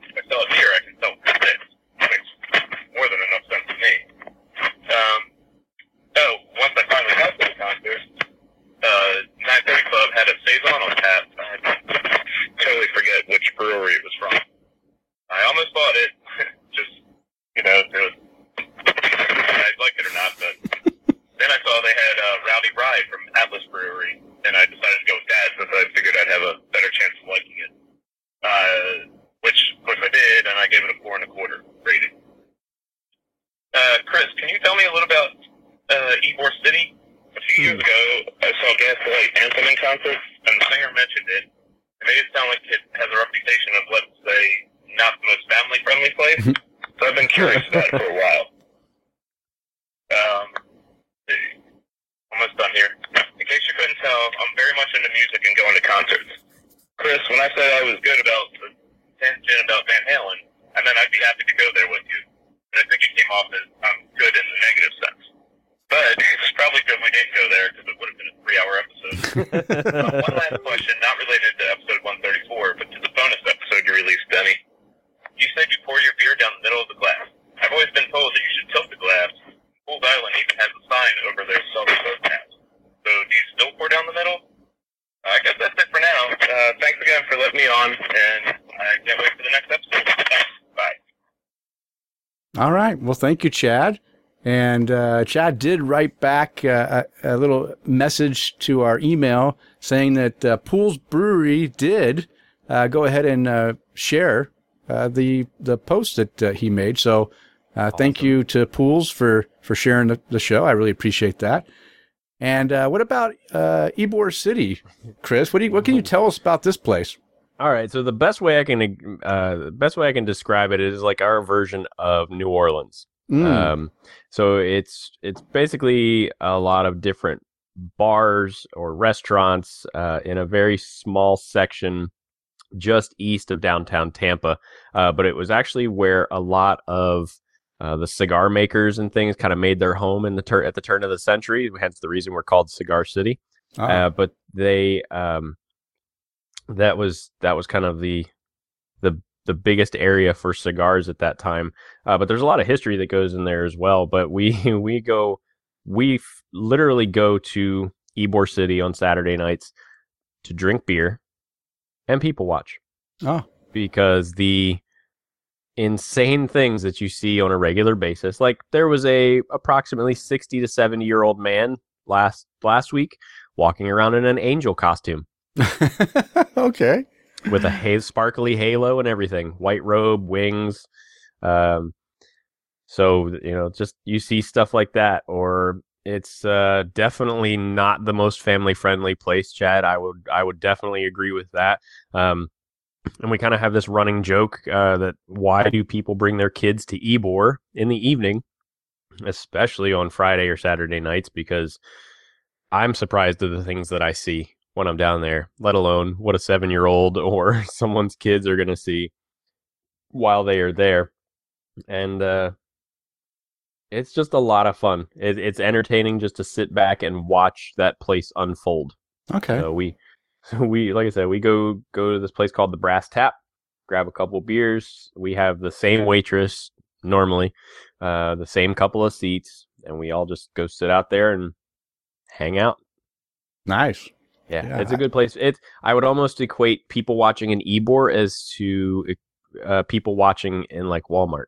If I sell it here, I can sell it for $6, which makes more than enough sense to me. Once I finally got to the concert, 930 Club had a Saison on tap. I totally forget which brewery it was from. I almost bought it. You know, I'd like it or not, but then I saw they had Rowdy Ride from Atlas Brewery, and I decided to go with that since I figured I'd have a better chance of liking it. Which, of course, I did, and I gave it a 4.25 rating. Chris, can you tell me a little about Ybor City? A few years ago, I saw Gaslight Anthem in concert, and the singer mentioned it. It made it sound like it has a reputation of, let's say, not the most family-friendly place. So I've been curious about it for a while. Almost done here. In case you couldn't tell, I'm very much into music and going to concerts. Chris, when I said I was good about the tangent about Van Halen, I meant I'd be happy to go there with you. And I think it came off as I'm good in the negative sense. But it's probably good we didn't go there because it would have been a 3-hour episode. One last question, not related to episode 134, but to the bonus episode you released, Denny. You said you pour your beer down the middle of the glass. I've always been told that you should tilt the glass. Gould Island even has a sign over their self-serve taps. So do you still pour down the middle? I guess that's it for now. Thanks again for letting me on, and I can't wait for the next episode. Thanks. Bye. All right. Well, thank you, Chad. And Chad did write back a little message to our email saying that Pools Brewery did go ahead and share the post that he made. So awesome. Thank you to Pools for sharing the show. I really appreciate that. And what about Ybor City, Chris? What can you tell us about this place? All right. So the best way I can describe it is like our version of New Orleans. So it's basically a lot of different bars or restaurants in a very small section just east of downtown Tampa, but it was actually where a lot of the cigar makers and things kind of made their home in the at the turn of the century. Hence the reason we're called Cigar City. Oh. But they that was kind of the biggest area for cigars at that time. But there's a lot of history that goes in there as well. But we literally go to Ybor City on Saturday nights to drink beer and people watch. Oh. Because the insane things that you see on a regular basis, like there was a approximately 60 to 70 year old man last week walking around in an angel costume. Okay. With a sparkly halo and everything, white robe, wings. So, you know, just you see stuff like that, or it's definitely not the most family friendly place, Chad. I would definitely agree with that. And we kind of have this running joke that why do people bring their kids to Ybor in the evening, especially on Friday or Saturday nights? Because I'm surprised at the things that I see when I'm down there, let alone what a 7-year-old or someone's kids are going to see while they are there. And it's just a lot of fun. It's entertaining just to sit back and watch that place unfold. Okay. So we, like I said, we go to this place called the Brass Tap, grab a couple beers. We have the same waitress normally, the same couple of seats, and we all just go sit out there and hang out. Nice. Yeah, it's a good place. I would almost equate people watching in Ybor as to people watching in like Walmart.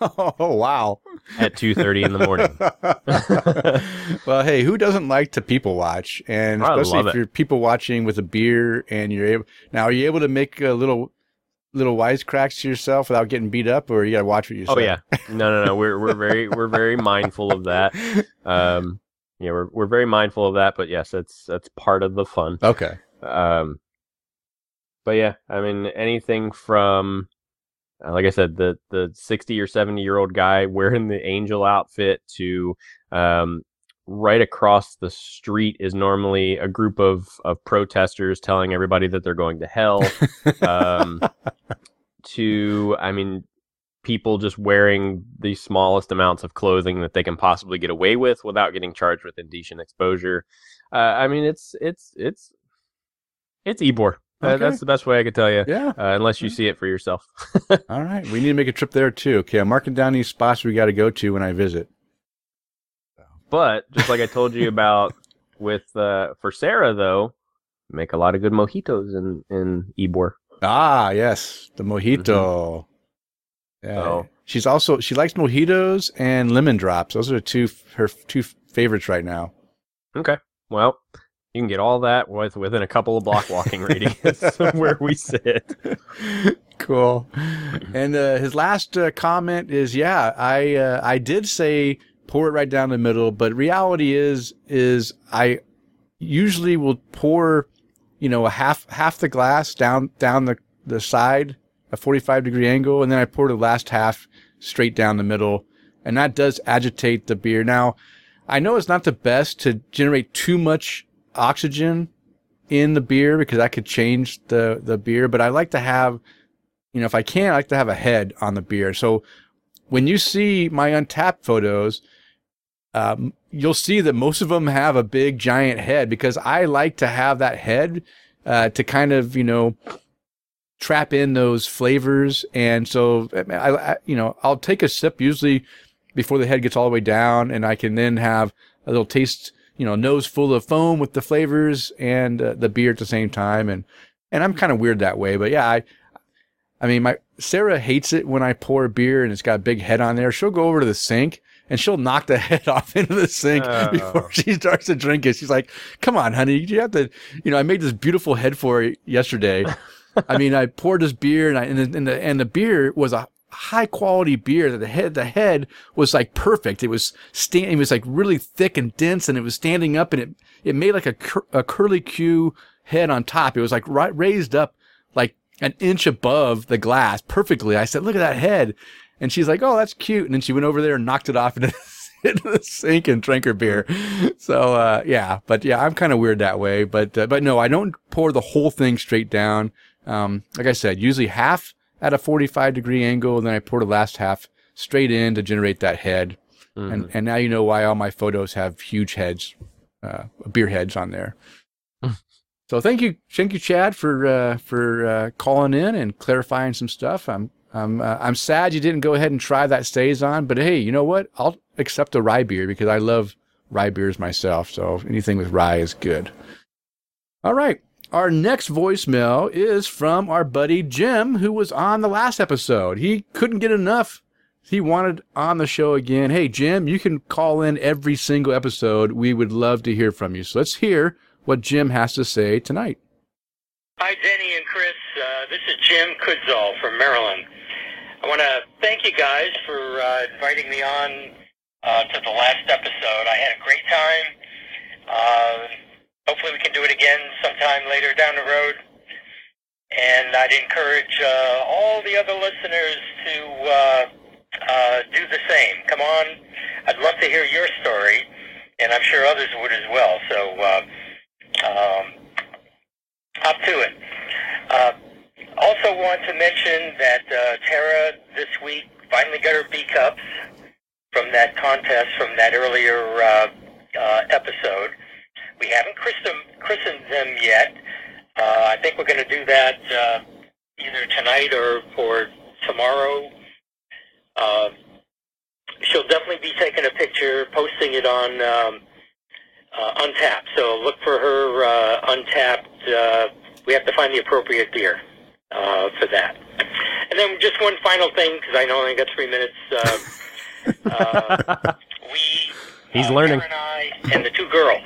Oh, wow. At 2:30 in the morning. Well, hey, who doesn't like to people watch? And especially if you're people watching with a beer and you're able. Now, are you able to make a little wisecracks to yourself without getting beat up, or you got to watch what you say? Oh, yeah. No. We're very mindful of that. Yeah, we're very mindful of that, but yes, that's part of the fun. Okay. But yeah, I mean, anything from, like I said, the 60 or 70 year old guy wearing the angel outfit to right across the street is normally a group of protesters telling everybody that they're going to hell. To, I mean, people just wearing the smallest amounts of clothing that they can possibly get away with without getting charged with indecent exposure. I mean, it's Ybor. Okay. That's the best way I could tell you. Yeah. Unless you see it for yourself. All right. We need to make a trip there, too. Okay. I'm marking down these spots we got to go to when I visit. But just like I told you about with for Sarah, though, make a lot of good mojitos in Ybor. Ah, yes. The mojito. Mm-hmm. Yeah. So, she likes mojitos and lemon drops. Those are her two favorites right now. Okay. Well, you can get all that within a couple of block walking radius of where we sit. Cool. And his last comment is, yeah, I did say pour it right down the middle, but reality is I usually will pour, you know, a half the glass down the side, a 45 degree angle, and then I pour the last half straight down the middle, and that does agitate the beer. Now, I know it's not the best to generate too much oxygen in the beer because I could change the beer, but I like to have, you know, if I can, I like to have a head on the beer. So when you see my Untappd photos, you'll see that most of them have a big giant head because I like to have that head to kind of, you know, trap in those flavors. And so I you know, I'll take a sip usually before the head gets all the way down, and I can then have a little taste, you know, nose full of foam with the flavors and the beer at the same time. And I'm kind of weird that way, but yeah, I mean, my Sarah hates it when I pour beer and it's got a big head on there. She'll go over to the sink and she'll knock the head off into the sink before she starts to drink it. She's like, come on, honey, you have to, you know, I made this beautiful head for her yesterday. I mean, I poured this beer and the beer was a high quality beer that the head was like perfect. It was it was like really thick and dense, and it was standing up, and it made like a curly Q head on top. It was like raised up like an inch above the glass perfectly. I said, look at that head. And she's like, oh, that's cute. And then she went over there and knocked it off into the sink and drank her beer. So, I'm kind of weird that way, but no, I don't pour the whole thing straight down. Like I said, usually half at a 45 degree angle, and then I pour the last half straight in to generate that head. Mm-hmm. And now you know why all my photos have huge heads, beer heads on there. So thank you, Chad, for calling in and clarifying some stuff. I'm sad you didn't go ahead and try that Saison, but hey, you know what? I'll accept a rye beer because I love rye beers myself. So anything with rye is good. All right. Our next voicemail is from our buddy Jim, who was on the last episode. He couldn't get enough. He wanted on the show again. Hey, Jim, you can call in every single episode. We would love to hear from you. So let's hear what Jim has to say tonight. Hi, Jenny and Chris. This is Jim Kudzall from Maryland. I want to thank you guys for inviting me on to the last episode. I had a great time. Hopefully we can do it again sometime later down the road. And I'd encourage all the other listeners to do the same. Come on. I'd love to hear your story, and I'm sure others would as well. So up to it. Also want to mention that Tara this week finally got her B-Cups from that contest from that earlier episode. We haven't christened them yet. I think we're going to do that either tonight or tomorrow. She'll definitely be taking a picture, posting it on Untappd. So look for her Untappd. We have to find the appropriate beer for that. And then just one final thing, because I know I only got 3 minutes. He's learning. Karen and I and the two girls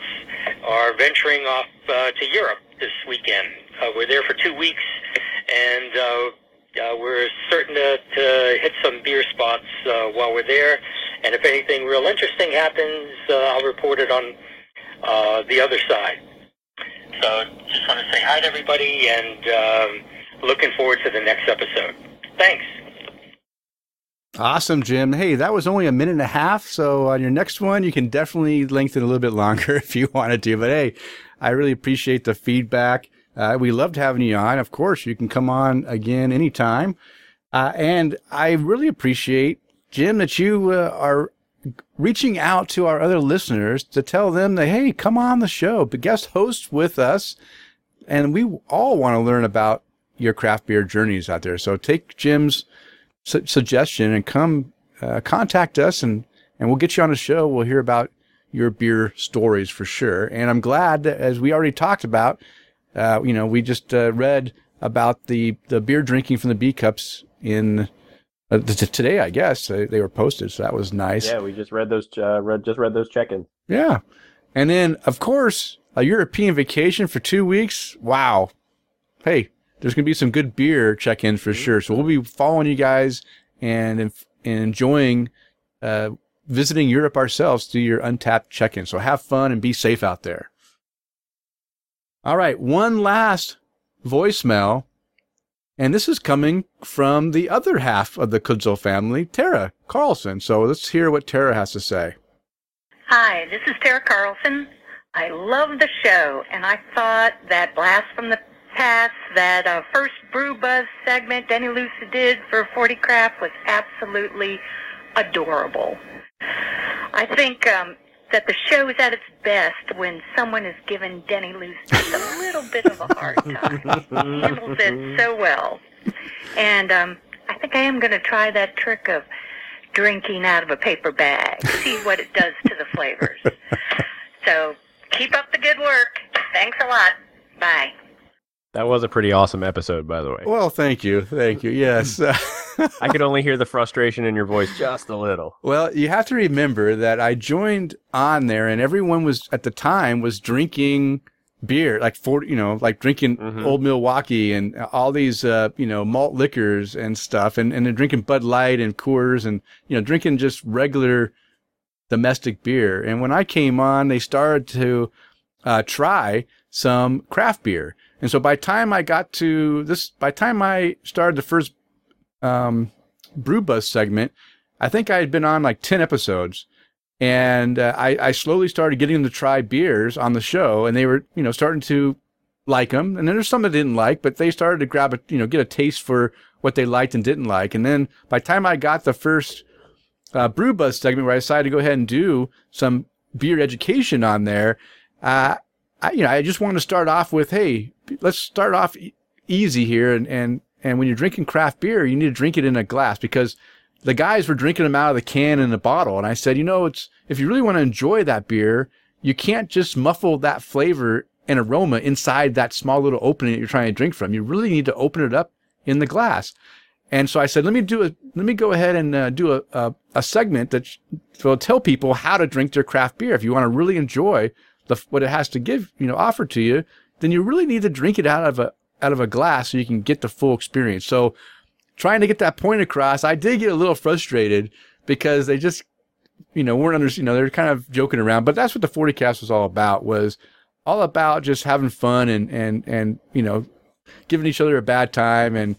are venturing off to Europe this weekend. We're there for 2 weeks, and we're certain to hit some beer spots while we're there. And if anything real interesting happens, I'll report it on the other side. So just want to say hi to everybody, and looking forward to the next episode. Thanks. Awesome, Jim. Hey, that was only a minute and a half, so on your next one, you can definitely lengthen a little bit longer if you wanted to. But hey, I really appreciate the feedback. We loved having you on. Of course, you can come on again anytime. And I really appreciate, Jim, that you are reaching out to our other listeners to tell them that, hey, come on the show, be guest host with us. And we all want to learn about your craft beer journeys out there. So take Jim's suggestion and come contact us, and we'll get you on the show. We'll hear about your beer stories for sure. And I'm glad that, as we already talked about, we just read about the beer drinking from the B-Cups in today, I guess. They were posted, so that was nice. Yeah, we just read those check-ins. Yeah. And then, of course, a European vacation for 2 weeks. Wow. Hey, there's going to be some good beer check-ins for sure. So we'll be following you guys and enjoying visiting Europe ourselves through your Untappd check-in. So have fun and be safe out there. All right, one last voicemail. And this is coming from the other half of the Kudzall family, Tara Carlson. So let's hear what Tara has to say. Hi, this is Tara Carlson. I love the show, and I thought that Blast from the Past, that first Brew Buzz segment Denny Lusa did for 40 Craft was absolutely adorable. I think that the show is at its best when someone is giving Denny Lusa a little bit of a hard time. He handles it so well. And I think I am going to try that trick of drinking out of a paper bag, see what it does to the flavors. So keep up the good work. Thanks a lot. Bye. That was a pretty awesome episode, by the way. Well, thank you. Thank you. Yes. I could only hear the frustration in your voice just a little. Well, you have to remember that I joined on there, and everyone was, at the time, was drinking beer, like drinking Old Milwaukee and all these, malt liquors and stuff, and then drinking Bud Light and Coors and, drinking just regular domestic beer. And when I came on, they started to try some craft beer. And so by the time I started the first Brew Buzz segment, I think I had been on like 10 episodes. And I slowly started getting them to try beers on the show. And they were, starting to like them. And then there's some that didn't like, but they started to get a taste for what they liked and didn't like. And then by the time I got the first Brew Buzz segment where I decided to go ahead and do some beer education on there, I just want to start off with, hey, let's start off easy here. And when you're drinking craft beer, you need to drink it in a glass, because the guys were drinking them out of the can and the bottle. And I said, if you really want to enjoy that beer, you can't just muffle that flavor an aroma inside that small little opening that you're trying to drink from. You really need to open it up in the glass. And so I said, let me go ahead and do a segment that will tell people how to drink their craft beer. If you want to really enjoy what it has to give, offer to you, then you really need to drink it out of a glass so you can get the full experience. So trying to get that point across, I did get a little frustrated because they just, weren't they're kind of joking around, but that's what the 40 Caps was all about, just having fun and giving each other a bad time. And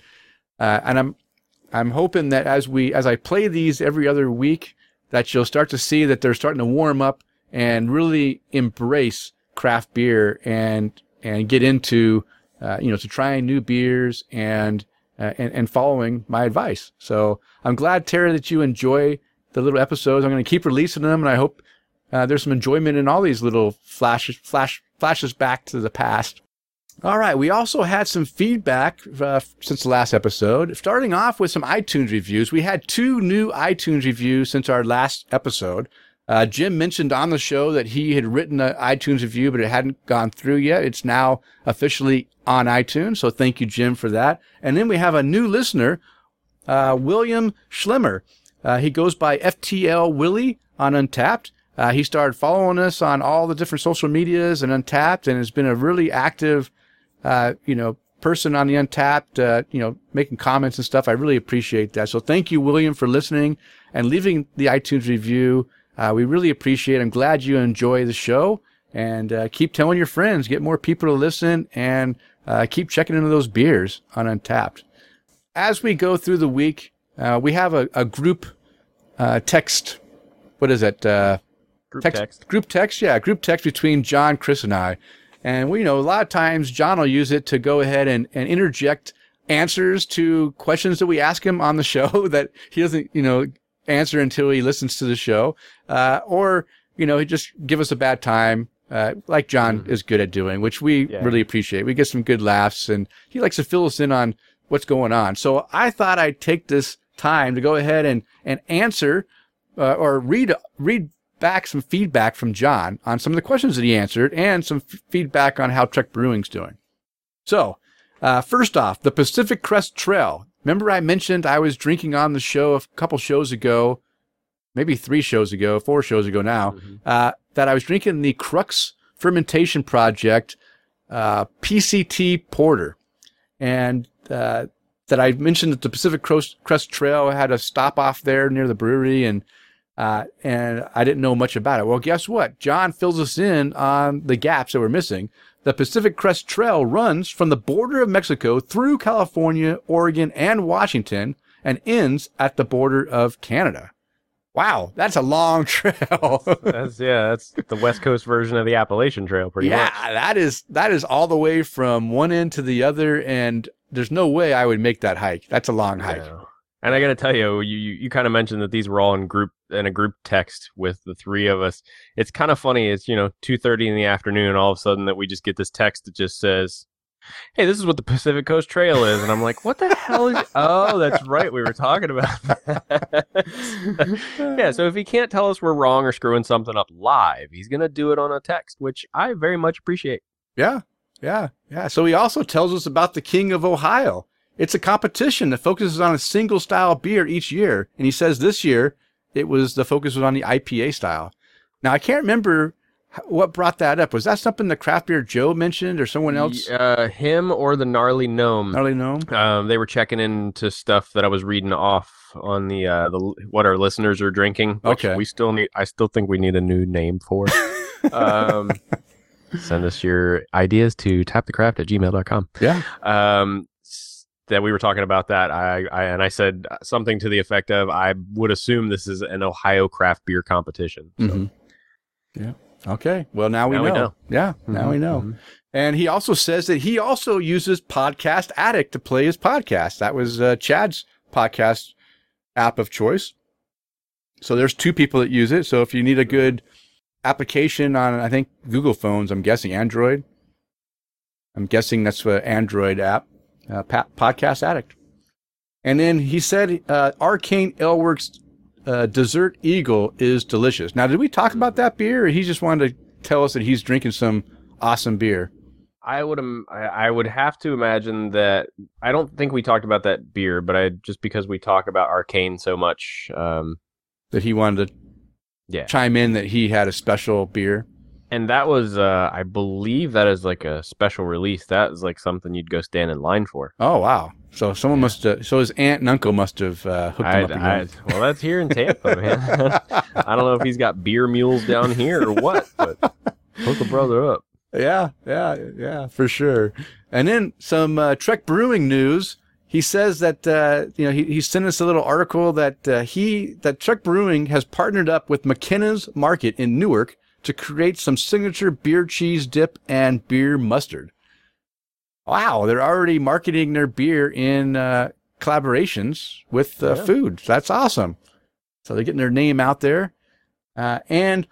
I'm hoping that as I play these every other week, that you'll start to see that they're starting to warm up and really embrace craft beer and get into, to trying new beers and following my advice. So I'm glad, Tara, that you enjoy the little episodes. I'm going to keep releasing them, and I hope there's some enjoyment in all these little flashes back to the past. All right, we also had some feedback since the last episode. Starting off with some iTunes reviews. We had 2 new iTunes reviews since our last episode. Jim mentioned on the show that he had written an iTunes review, but it hadn't gone through yet. It's now officially on iTunes, so thank you, Jim, for that. And then we have a new listener, William Schlemmer. He goes by FTL Willie on Untappd. He started following us on all the different social medias and Untappd, and has been a really active person on the Untappd, making comments and stuff. I really appreciate that. So thank you, William, for listening and leaving the iTunes review. We really appreciate it. I'm glad you enjoy the show, and keep telling your friends, get more people to listen, and keep checking into those beers on Untappd. As we go through the week, we have a group text. What is it? Group text between John, Chris, and I. And we a lot of times John will use it to go ahead and interject answers to questions that we ask him on the show that he doesn't, answer until he listens to the show. Or he just give us a bad time, like John is good at doing, which we really appreciate. We get some good laughs, and he likes to fill us in on what's going on. So I thought I'd take this time to go ahead and answer or read back some feedback from John on some of the questions that he answered, and some feedback on how Trek Brewing's doing. So, first off, the Pacific Crest Trail. Remember I mentioned I was drinking on the show a couple shows ago, maybe 4 shows ago now, that I was drinking the Crux Fermentation Project PCT Porter. And that I mentioned that the Pacific Crest Trail had a stop off there near the brewery, and I didn't know much about it. Well, guess what? John fills us in on the gaps that we're missing. The Pacific Crest Trail runs from the border of Mexico through California, Oregon, and Washington, and ends at the border of Canada. Wow, that's a long trail. That's the West Coast version of the Appalachian Trail, pretty much. Yeah, that is all the way from one end to the other, and there's no way I would make that hike. That's a long hike. Yeah. And I got to tell you, you kind of mentioned that these were all in a group text with the three of us. It's kind of funny. It's 2:30 in the afternoon, all of a sudden that we just get this text that just says, "Hey, this is what the Pacific Coast Trail is," and I'm like, "What the hell is?" Oh, that's right, we were talking about that. Yeah. So if he can't tell us we're wrong or screwing something up live, he's gonna do it on a text, which I very much appreciate. Yeah. So he also tells us about the King of Ohio. It's a competition that focuses on a single style beer each year. And he says this year, the focus was on the IPA style. Now, I can't remember what brought that up. Was that something the Craft Beer Joe mentioned or someone else? Him or the Gnarly Gnome. They were checking into stuff that I was reading off on the what our listeners are drinking. Okay. I still think we need a new name for it. Send us your ideas to tapthecraft@gmail.com. Yeah. That we were talking about that, I said something to the effect of, I would assume this is an Ohio craft beer competition. So. Mm-hmm. Yeah. Okay. Well, now we know. Yeah. Mm-hmm. Now we know. Mm-hmm. And he also says that he also uses Podcast Addict to play his podcast. That was Chad's podcast app of choice. So there's 2 people that use it. So if you need a good application on, I think, Google phones, I'm guessing Android. I'm guessing that's an Android app. Podcast Addict. And then he said Arcane Aleworks Desert Eagle is delicious. Now, did we talk about that beer, or he just wanted to tell us that he's drinking some awesome beer. I would have to imagine that. I don't think we talked about that beer, but just because we talk about Arcane so much, that he wanted to chime in that he had a special beer. And that was, I believe that is like a special release. That is like something you'd go stand in line for. Oh, wow. So someone must have, so his aunt and uncle must have hooked him up. Well, that's here in Tampa, man. I don't know if he's got beer mules down here or what, but hook a brother up. Yeah, for sure. And then some Trek Brewing news. He says that, he sent us a little article that that Trek Brewing has partnered up with McKenna's Market in Newark to create some signature beer cheese dip and beer mustard. Wow, they're already marketing their beer in collaborations with food. That's awesome. So they're getting their name out there. And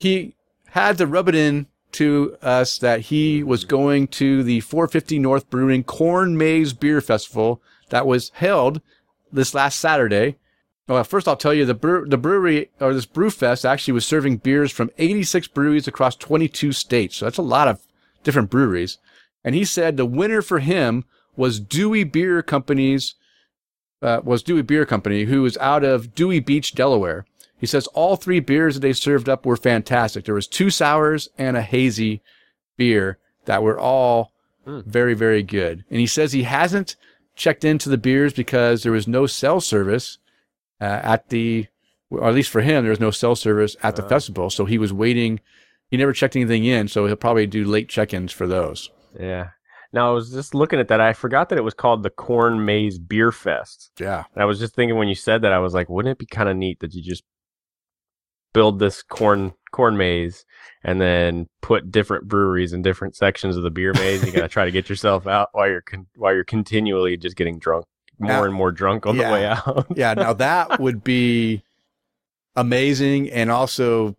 he had to rub it in to us that he was going to the 450 North Brewing Corn Maze Beer Festival that was held this last Saturday. Well, first I'll tell you, the brewery, or this brew fest, actually was serving beers from 86 breweries across 22 states. So that's a lot of different breweries. And he said the winner for him was Dewey Beer Company, who was out of Dewey Beach, Delaware. He says all three beers that they served up were fantastic. There was two sours and a hazy beer that were all very, very good. And he says he hasn't checked into the beers because there was no cell service. Or at least for him, there was no cell service at the festival, so he was waiting. He never checked anything in, so he'll probably do late check-ins for those. Yeah. Now, I was just looking at that. I forgot that it was called the Corn Maze Beer Fest. Yeah. And I was just thinking when you said that, I was like, wouldn't it be kind of neat that you just build this corn maze and then put different breweries in different sections of the beer maze? You got to try to get yourself out while you're continually just getting drunk. More and more drunk on the way out. Now that would be amazing and also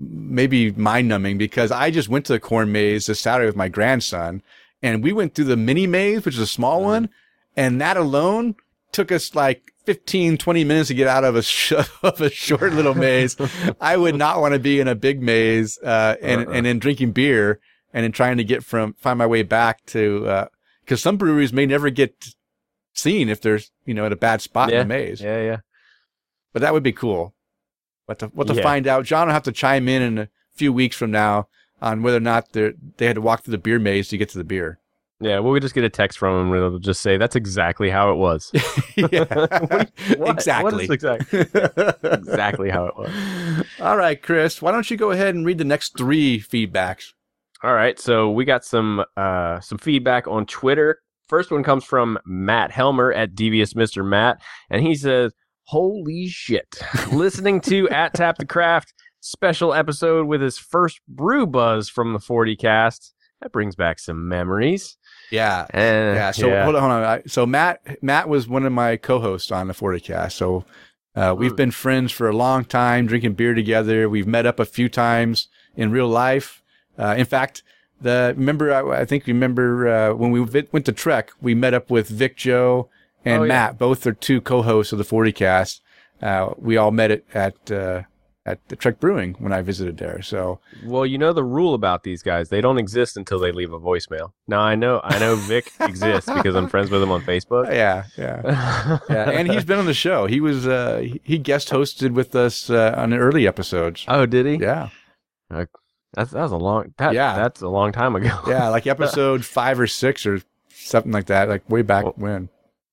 maybe mind-numbing, because I just went to the corn maze this Saturday with my grandson, and we went through the mini maze, which is a small one, and that alone took us like 15, 20 minutes to get out of a short little maze. I would not want to be in a big maze and then drinking beer and then trying to find my way back to – because some breweries may never get – seen if they're at a bad spot in the maze. Yeah. But that would be cool. What to find out. John will have to chime in a few weeks from now on whether or not they had to walk through the beer maze to get to the beer. Yeah, well, we just get a text from him and it'll just say that's exactly how it was. Exactly how it was. All right, Chris, why don't you go ahead and read the next three feedbacks? All right, so we got some feedback on Twitter. First one comes from Matt Helmer at Devious Mr. Matt, and he says, holy shit, listening to at Tap the Craft special episode with his first brew buzz from the 40 cast. That brings back some memories. Yeah. Hold on. So Matt was one of my co-hosts on the 40 cast. So we've been friends for a long time, drinking beer together. We've met up a few times in real life. In fact, I think when we went to Trek, we met up with Vic, Joe, and Matt. Both are two co-hosts of the 40 cast. We all met at the Trek Brewing when I visited there. So, well, you know the rule about these guys. They don't exist until they leave a voicemail. Now, I know Vic exists because I'm friends with him on Facebook. Yeah. And he's been on the show. He was he guest hosted with us on an early episode. Oh, did he? Yeah. That's a long time ago. Yeah, like episode 5 or 6 or something like that, like way back when.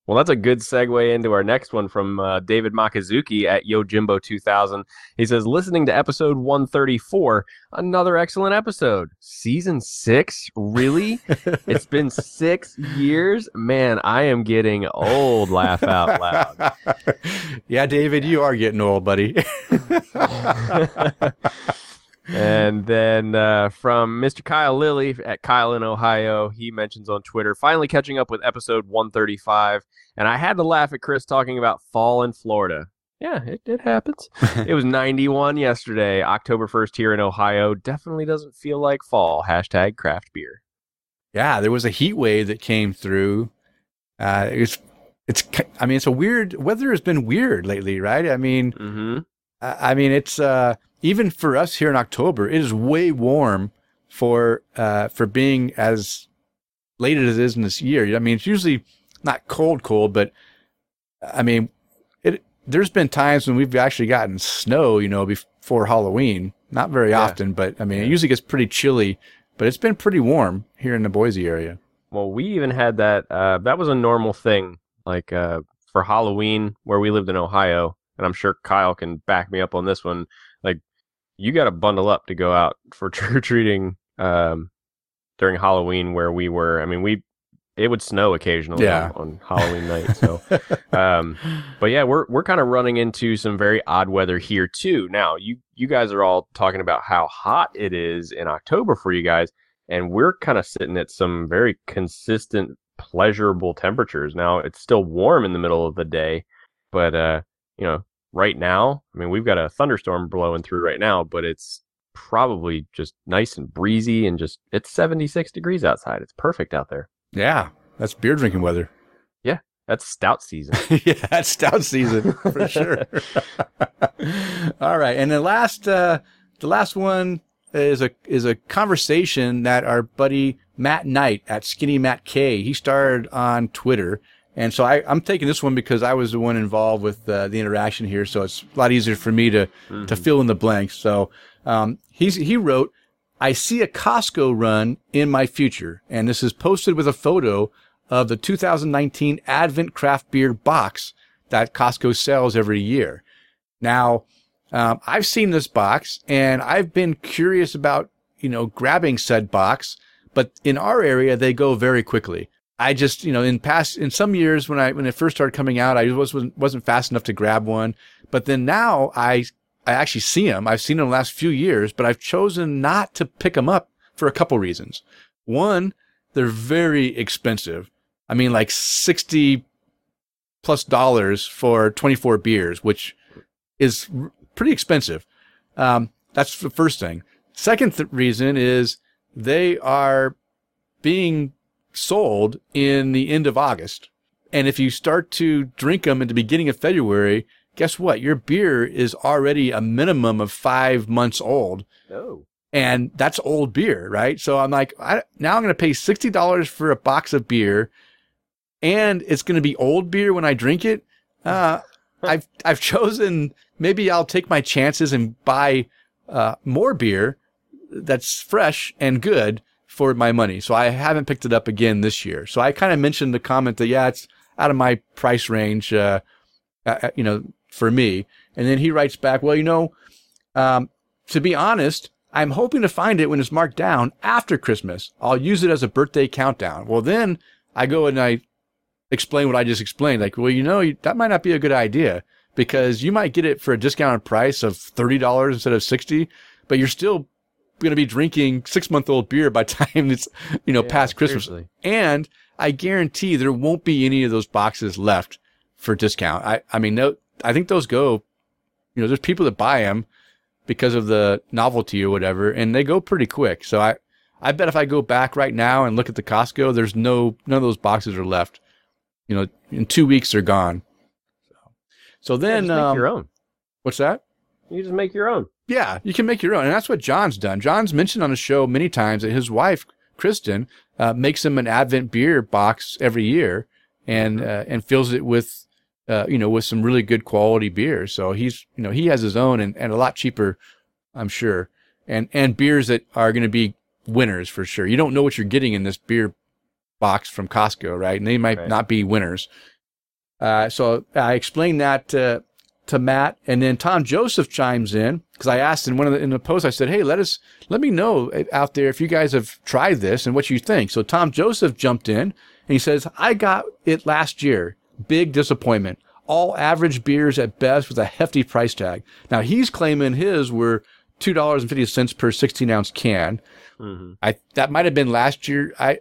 Well, that's a good segue into our next one from David Makazuki at YoJimbo2000. He says, listening to episode 134, another excellent episode. Season 6? Really? It's been 6 years? Man, I am getting old, laugh out loud. Yeah, David, you are getting old, buddy. And then from Mr. Kyle Lilly at Kyle in Ohio, he mentions on Twitter, finally catching up with episode 135, and I had to laugh at Chris talking about fall in Florida. Yeah, it happens. It was 91 yesterday, October 1st here in Ohio. Definitely doesn't feel like fall. Hashtag craft beer. Yeah, there was a heat wave that came through. It's a weird, weather has been weird lately, right? I mean, it's... even for us here in October, it is way warm for being as late as it is in this year. I mean, it's usually not cold, but I mean, there's been times when we've actually gotten snow, you know, before Halloween. Not very often, but I mean, it usually gets pretty chilly, but it's been pretty warm here in the Boise area. Well, we even had that. That was a normal thing, like for Halloween, where we lived in Ohio, and I'm sure Kyle can back me up on this one. Like, you got to bundle up to go out for trick-or-treating during Halloween, where we were. I mean, it would snow occasionally on Halloween night. So, but yeah, we're kind of running into some very odd weather here too. Now, you guys are all talking about how hot it is in October for you guys, and we're kind of sitting at some very consistent, pleasurable temperatures. Now, it's still warm in the middle of the day, but you know, right now, I mean, we've got a thunderstorm blowing through right now, but it's probably just nice and breezy, and just it's 76 degrees outside. It's perfect out there. Yeah, that's beer drinking weather. Yeah, that's stout season. For sure. All right, and the last one is a conversation that our buddy Matt Knight at Skinny Matt K, he started on Twitter, and so I'm taking this one because I was the one involved with the interaction here, so it's a lot easier for me to fill in the blanks. So he wrote, "I see a Costco run in my future," and this is posted with a photo of the 2019 Advent Craft Beer box that Costco sells every year. Now, I've seen this box, and I've been curious about, you know, grabbing said box, but in our area, they go very quickly. I just, you know, in some years when it first started coming out, I wasn't fast enough to grab one, but then now I actually see them. I've seen them the last few years, but I've chosen not to pick them up for a couple reasons. One, they're very expensive. I mean, like $60+ for 24 beers, which is pretty expensive. That's the first thing. Second reason is they are being sold in the end of August. And if you start to drink them at the beginning of February, guess what? Your beer is already a minimum of 5 months old. Oh. And that's old beer, right? So I'm like, now I'm going to pay $60 for a box of beer, and it's going to be old beer when I drink it. I've chosen, maybe I'll take my chances and buy more beer that's fresh and good for my money. So I haven't picked it up again this year. So I kind of mentioned the comment that, yeah, it's out of my price range, you know, for me. And then he writes back, well, you know, to be honest, I'm hoping to find it when it's marked down after Christmas. I'll use it as a birthday countdown. Well, then I go and I explain what I just explained. Like, well, you know, that might not be a good idea because you might get it for a discounted price of $30 instead of 60, but you're still going to be drinking 6-month-old beer by the time it's, you know, past Christmas. Seriously. And I guarantee there won't be any of those boxes left for discount. I mean, no, I think those go, you know, there's people that buy them because of the novelty or whatever, and they go pretty quick. So I bet if I go back right now and look at the Costco, there's none of those boxes are left. You know, in 2 weeks they're gone. So then, just make your own. What's that? You just make your own. Yeah, you can make your own, and that's what John's done. John's mentioned on the show many times that his wife Kristen makes him an Advent beer box every year, and fills it with. You know, with some really good quality beer. So he's, you know, he has his own and a lot cheaper, I'm sure. And beers that are going to be winners for sure. You don't know what you're getting in this beer box from Costco, right? And they might not be winners. So I explained that to Matt, and then Tom Joseph chimes in because I asked in the post, I said, hey, let me know out there if you guys have tried this and what you think. So Tom Joseph jumped in and he says, I got it last year. Big disappointment. All average beers at best with a hefty price tag. Now, he's claiming his were $2.50 per 16-ounce can. Mm-hmm. That might have been last year. I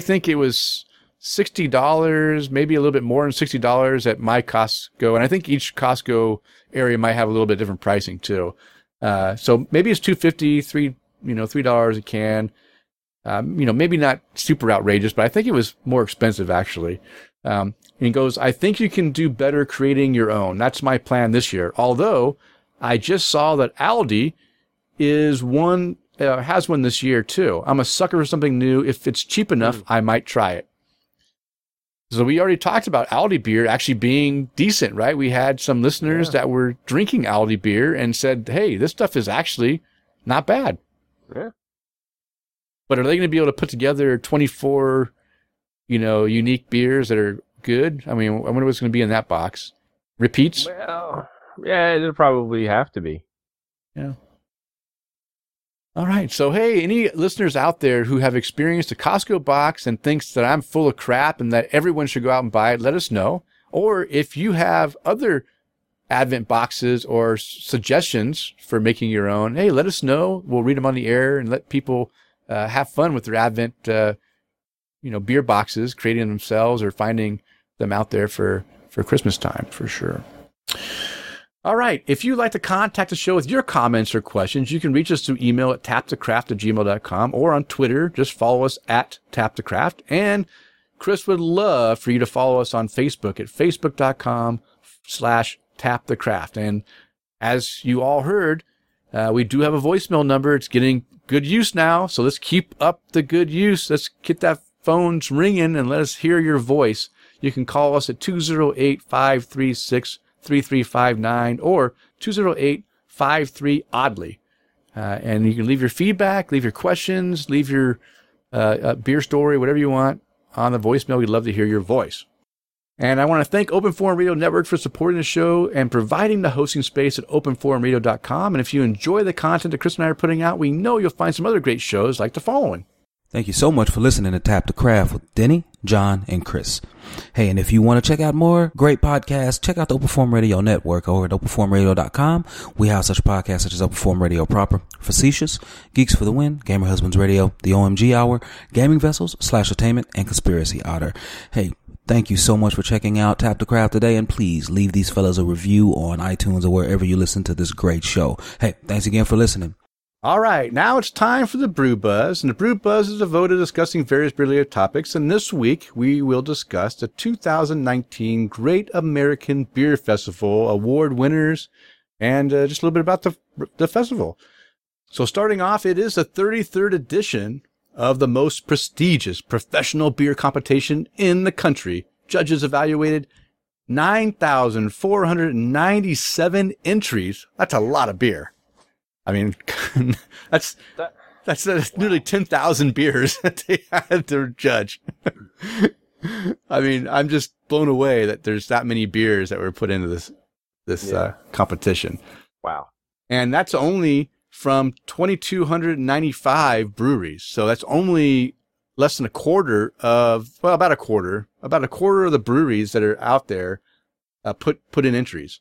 think it was $60, maybe a little bit more than $60 at my Costco. And I think each Costco area might have a little bit different pricing too. So maybe it's $2.50, $3 a can. You know, maybe not super outrageous, but I think it was more expensive actually. And he goes, I think you can do better creating your own. That's my plan this year. Although I just saw that Aldi is one has one this year too. I'm a sucker for something new. If it's cheap enough, I might try it. So we already talked about Aldi beer actually being decent, right? We had some listeners that were drinking Aldi beer and said, hey, this stuff is actually not bad. Yeah. But are they going to be able to put together 24, unique beers that are good? I mean, I wonder what's going to be in that box. Repeats? Well, yeah, it'll probably have to be. Yeah. All right. So, hey, any listeners out there who have experienced a Costco box and thinks that I'm full of crap and that everyone should go out and buy it, let us know. Or if you have other Advent boxes or suggestions for making your own, hey, let us know. We'll read them on the air and let people have fun with their Advent, beer boxes, creating themselves or finding them out there for Christmas time, for sure. All right. If you'd like to contact the show with your comments or questions, you can reach us through email at tapthecraft@gmail.com or on Twitter. Just follow us at tapthecraft. And Chris would love for you to follow us on Facebook at facebook.com/tapthecraft. And as you all heard, we do have a voicemail number. It's getting good use now. So let's keep up the good use. Let's get that phones ringing and let us hear your voice. You can call us at 208-536-3359 or 208-53-ODDLY. And you can leave your feedback, leave your questions, leave your beer story, whatever you want on the voicemail. We'd love to hear your voice. And I want to thank Open Forum Radio Network for supporting the show and providing the hosting space at openforumradio.com. And if you enjoy the content that Chris and I are putting out, we know you'll find some other great shows like the following. Thank you so much for listening to Tap the Craft with Denny, John, and Chris. Hey, and if you want to check out more great podcasts, check out the Open Forum Radio Network over at openforumradio.com. We have such podcasts such as Open Forum Radio Proper, Facetious, Geeks for the Win, Gamer Husbands Radio, The OMG Hour, Gaming Vessels, Slash Entertainment, and Conspiracy Otter. Hey, thank you so much for checking out Tap the Craft today, and please leave these fellas a review on iTunes or wherever you listen to this great show. Hey, thanks again for listening. All right, now it's time for the Brew Buzz, and the Brew Buzz is devoted to discussing various beer-related topics, and this week we will discuss the 2019 Great American Beer Festival award winners and just a little bit about the festival. So starting off, it is the 33rd edition of the most prestigious professional beer competition in the country. Judges evaluated 9,497 entries. That's a lot of beer. I mean, that's nearly 10,000 beers that they had to judge. I mean, I'm just blown away that there's that many beers that were put into this competition. Wow. And that's only from 2,295 breweries. So that's only less than about a quarter of the breweries that are out there put in entries.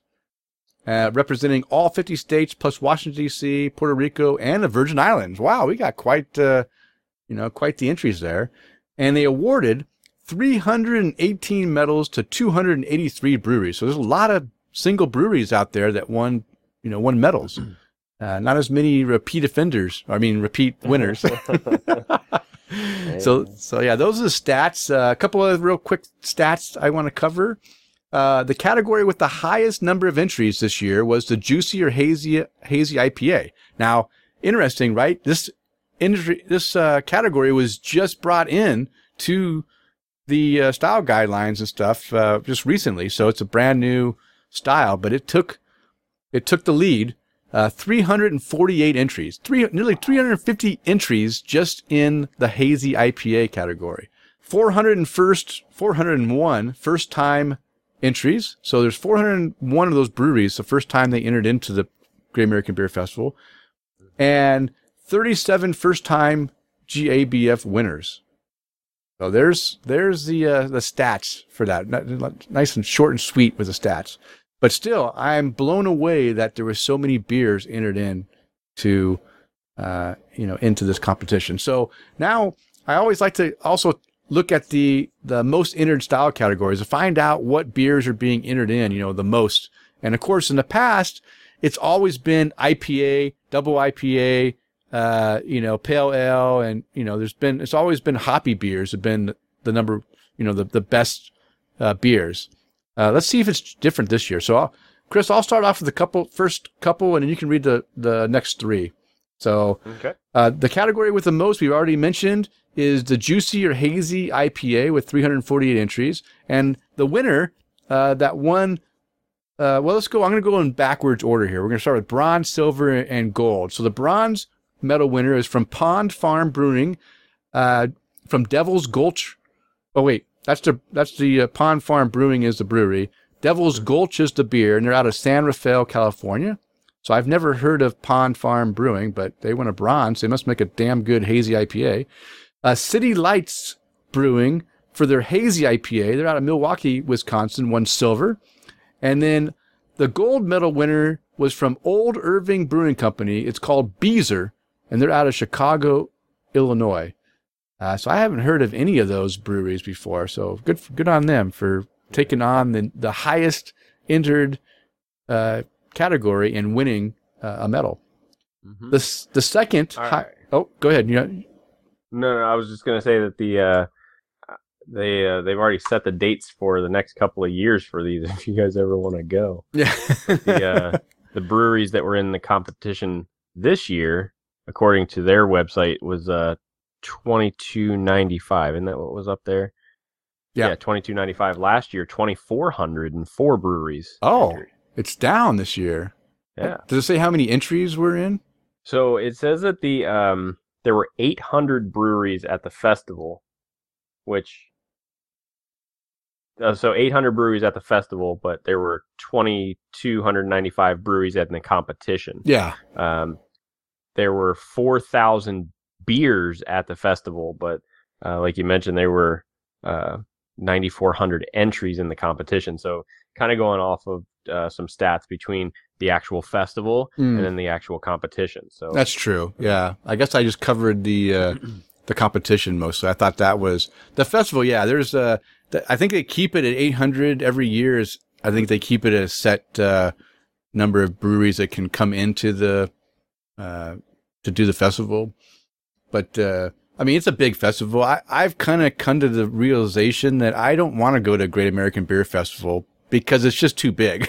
Representing all 50 states plus Washington, D.C., Puerto Rico, and the Virgin Islands. Wow, we got quite the entries there. And they awarded 318 medals to 283 breweries. So there's a lot of single breweries out there that won medals. Not as many repeat winners. So yeah, those are the stats. A couple of real quick stats I want to cover. The category with the highest number of entries this year was the Juicy or Hazy IPA. Now, interesting, right? This category was just brought in to the style guidelines and stuff just recently, so it's a brand new style. But it took the lead. 348 entries, nearly 350 entries just in the Hazy IPA category. 401 first time entries. So there's 401 of those breweries the first time they entered into the Great American Beer Festival, and 37 first time GABF winners. So there's the stats for that. Nice and short and sweet with the stats. But still, I'm blown away that there were so many beers entered in to into this competition. So now I always like to also look at the most entered style categories to find out what beers are being entered in, the most. And of course, in the past, it's always been IPA, double IPA, pale ale. And, it's always been hoppy beers have been the number, the best beers. Let's see if it's different this year. So Chris, I'll start off with the first couple, and then you can read the next three. So okay. The category with the most we've already mentioned is the Juicy or Hazy IPA with 348 entries. And the winner that won, well, let's go. I'm going to go in backwards order here. We're going to start with bronze, silver, and gold. So the bronze medal winner is from Pond Farm Brewing, from Devil's Gulch. Oh, wait. That's the Pond Farm Brewing is the brewery. Devil's Gulch is the beer, and they're out of San Rafael, California. So I've never heard of Pond Farm Brewing, but they won a bronze. They must make a damn good hazy IPA. City Lights Brewing, for their hazy IPA, they're out of Milwaukee, Wisconsin, won silver. And then the gold medal winner was from Old Irving Brewing Company. It's called Beezer, and they're out of Chicago, Illinois. So I haven't heard of any of those breweries before. So good on them for taking on the highest entered category and winning a medal. Mm-hmm. The second. Right. Oh, go ahead. No, I was just going to say that they've already set the dates for the next couple of years for these. If you guys ever want to go, yeah. The breweries that were in the competition this year, according to their website, was $22.95. Isn't that what was up there? Yeah, $22.95 last year. 2,404 breweries. Oh, entered. It's down this year. Yeah. Does it say how many entries were in? So it says that there were 800 breweries at the festival, which so 800 breweries at the festival, but there were 2,295 breweries at the competition. Yeah. There were 4,000 beers at the festival, but like you mentioned, there were 9,400 entries in the competition. So kind of going off of some stats between the actual festival and then the actual competition. So that's true. Yeah. I guess I just covered the competition mostly. I thought that was the festival. Yeah. There's I think they keep it at 800 every year. I think they keep it at a set number of breweries that can come into the to do the festival. But, I mean, it's a big festival. I've kind of come to the realization that I don't want to go to Great American Beer Festival because it's just too big.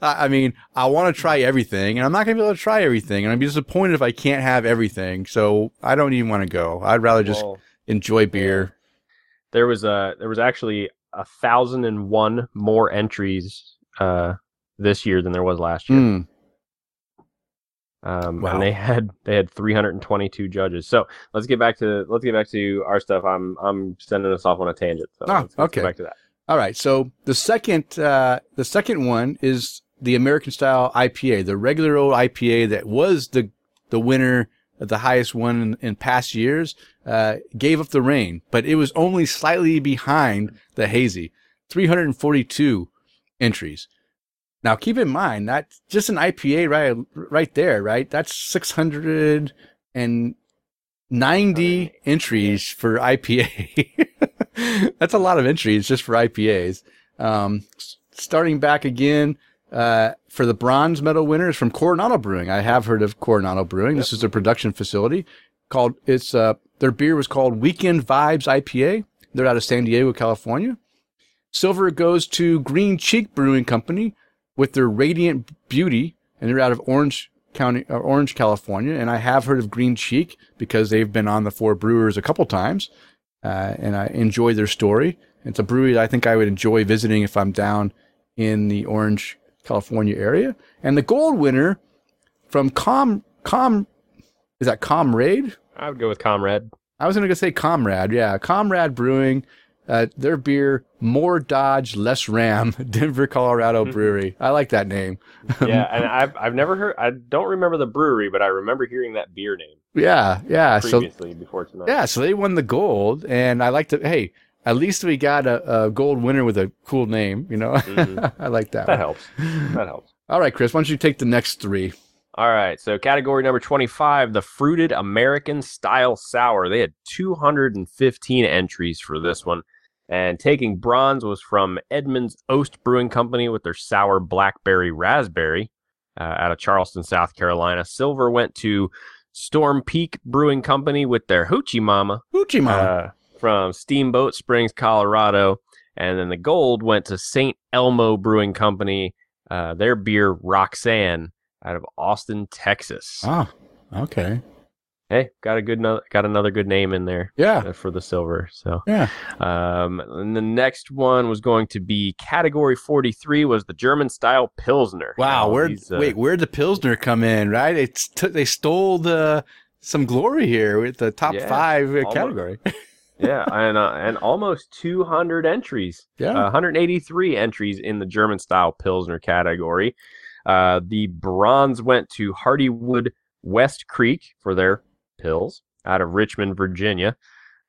I mean, I want to try everything, and I'm not going to be able to try everything, and I'd be disappointed if I can't have everything. So I don't even want to go. I'd rather just enjoy beer. There was actually 1,001 more entries this year than there was last year. Mm. Wow. And they had 322 judges. So let's get back to our stuff. I'm sending us off on a tangent. So let's get back to that. All right. So the second one is the American style IPA, the regular old IPA that was the winner, the highest one in past years. Gave Up the Rain, but it was only slightly behind the hazy, 342 entries. Now, keep in mind, that's just an IPA right there, right? That's 690 entries for IPA. That's a lot of entries just for IPAs. Starting back again for the bronze medal winners from Coronado Brewing. I have heard of Coronado Brewing. Yep. This is a production facility. Their beer was called Weekend Vibes IPA. They're out of San Diego, California. Silver goes to Green Cheek Brewing Company with their Radiant Beauty, and they're out of Orange, California. And I have heard of Green Cheek because they've been on the Four Brewers a couple times, and I enjoy their story. It's a brewery that I think I would enjoy visiting if I'm down in the Orange, California area. And the gold winner from is that Comrade? I would go with Comrade. I was going to say Comrade, yeah. Comrade Brewing. Their beer, More Dodge, Less Ram, Denver, Colorado brewery. I like that name. Yeah, and I've never heard. I don't remember the brewery, but I remember hearing that beer name. Yeah. Previously, before tonight. Yeah, so they won the gold, and I like to. Hey, at least we got a gold winner with a cool name. You know, I like that. That helps. All right, Chris, why don't you take the next three? All right, so category number 25, the Fruited American Style Sour. They had 215 entries for this one. And taking bronze was from Edmunds Oast Brewing Company with their Sour Blackberry Raspberry out of Charleston, South Carolina. Silver went to Storm Peak Brewing Company with their Hoochie Mama from Steamboat Springs, Colorado. And then the gold went to St. Elmo Brewing Company, their beer Roxanne. out of Austin, Texas. Ah, okay. Hey, got another good name in there. Yeah, for the silver. So yeah. And the next one was going to be category 43 was the German style Pilsner. Wow, where'd the Pilsner come in? Right, they stole some glory here with the top five category. Yeah, and almost 200 entries. Yeah, 183 entries in the German style Pilsner category. The bronze went to Hardywood West Creek for their pills out of Richmond, Virginia.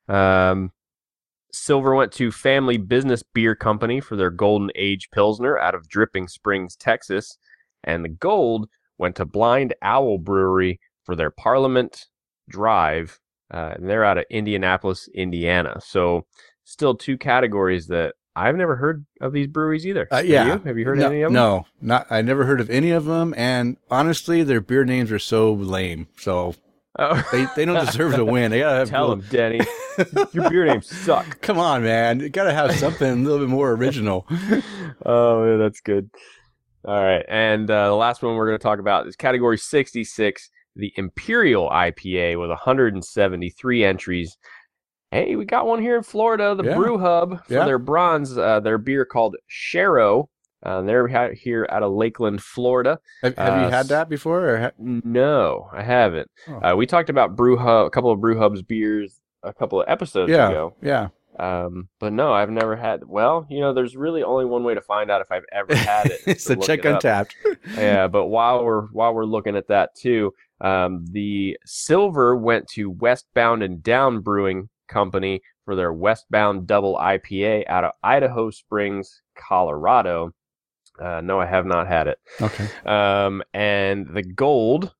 Silver went to Family Business Beer Company for their Golden Age Pilsner out of Dripping Springs, Texas. And the gold went to Blind Owl Brewery for their Parliament Drive. And they're out of Indianapolis, Indiana. So still two categories that I've never heard of these breweries either. Have you heard of any of them? No, I never heard of any of them. And honestly, their beer names are so lame. So they don't deserve to win. They gotta have tell them, Denny, your beer names suck. Come on, man. You gotta have something a little bit more original. Oh, yeah, that's good. All right, and the last one we're going to talk about is category 66, the Imperial IPA, with 173 entries. Hey, we got one here in Florida, the Brew Hub, for their bronze, their beer called Shero. They're here out of Lakeland, Florida. Have you had that before? Or no, I haven't. Oh. We talked about Brew Hub, a couple of Brew Hub's beers a couple of episodes ago. Yeah. But no, I've never had. Well, there's really only one way to find out if I've ever had it. It's to check Untappd. Yeah, but while we're looking at that too, the silver went to Westbound and Down Brewing Company for their Westbound Double IPA out of Idaho Springs, Colorado. No, I have not had it. Okay. And the gold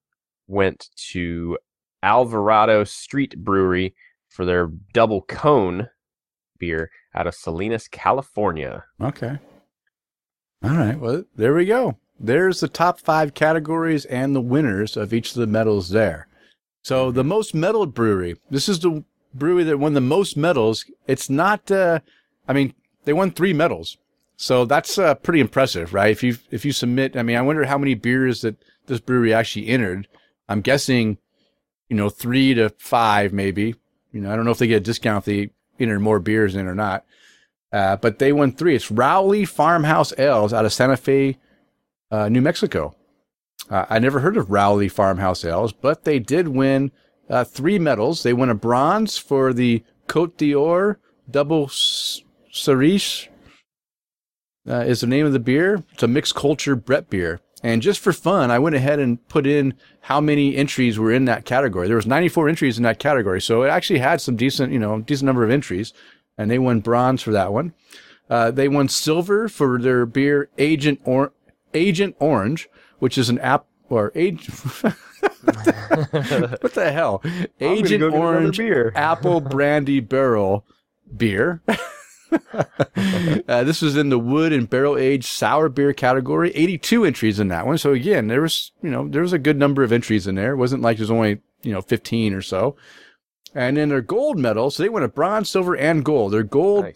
went to Alvarado Street Brewery for their Double Cone beer out of Salinas, California. Okay. All right. Well, there we go. There's the top five categories and the winners of each of the medals there. So the most medaled brewery. This is the brewery that won the most medals. It's not, they won 3 medals. So that's pretty impressive, right? If you submit, I wonder how many beers that this brewery actually entered. I'm guessing, 3 to 5 maybe. I don't know if they get a discount if they enter more beers in or not. But they won 3. It's Rowley Farmhouse Ales out of Santa Fe, New Mexico. I never heard of Rowley Farmhouse Ales, but they did win 3 medals. They won a bronze for the Côte d'Or Double Cerise. Is the name of the beer. It's a mixed culture Brett beer. And just for fun, I went ahead and put in how many entries were in that category. There was 94 entries in that category. So it actually had some decent number of entries. And they won bronze for that one. They won silver for their beer Agent Orange, which is an app or age. What the hell? Agent Orange apple brandy barrel beer. This was in the wood and barrel aged sour beer category. 82 entries in that one. So again, there was a good number of entries in there. It wasn't like there's only 15 or so. And then their gold medal. So they won a bronze, silver, and gold. Their gold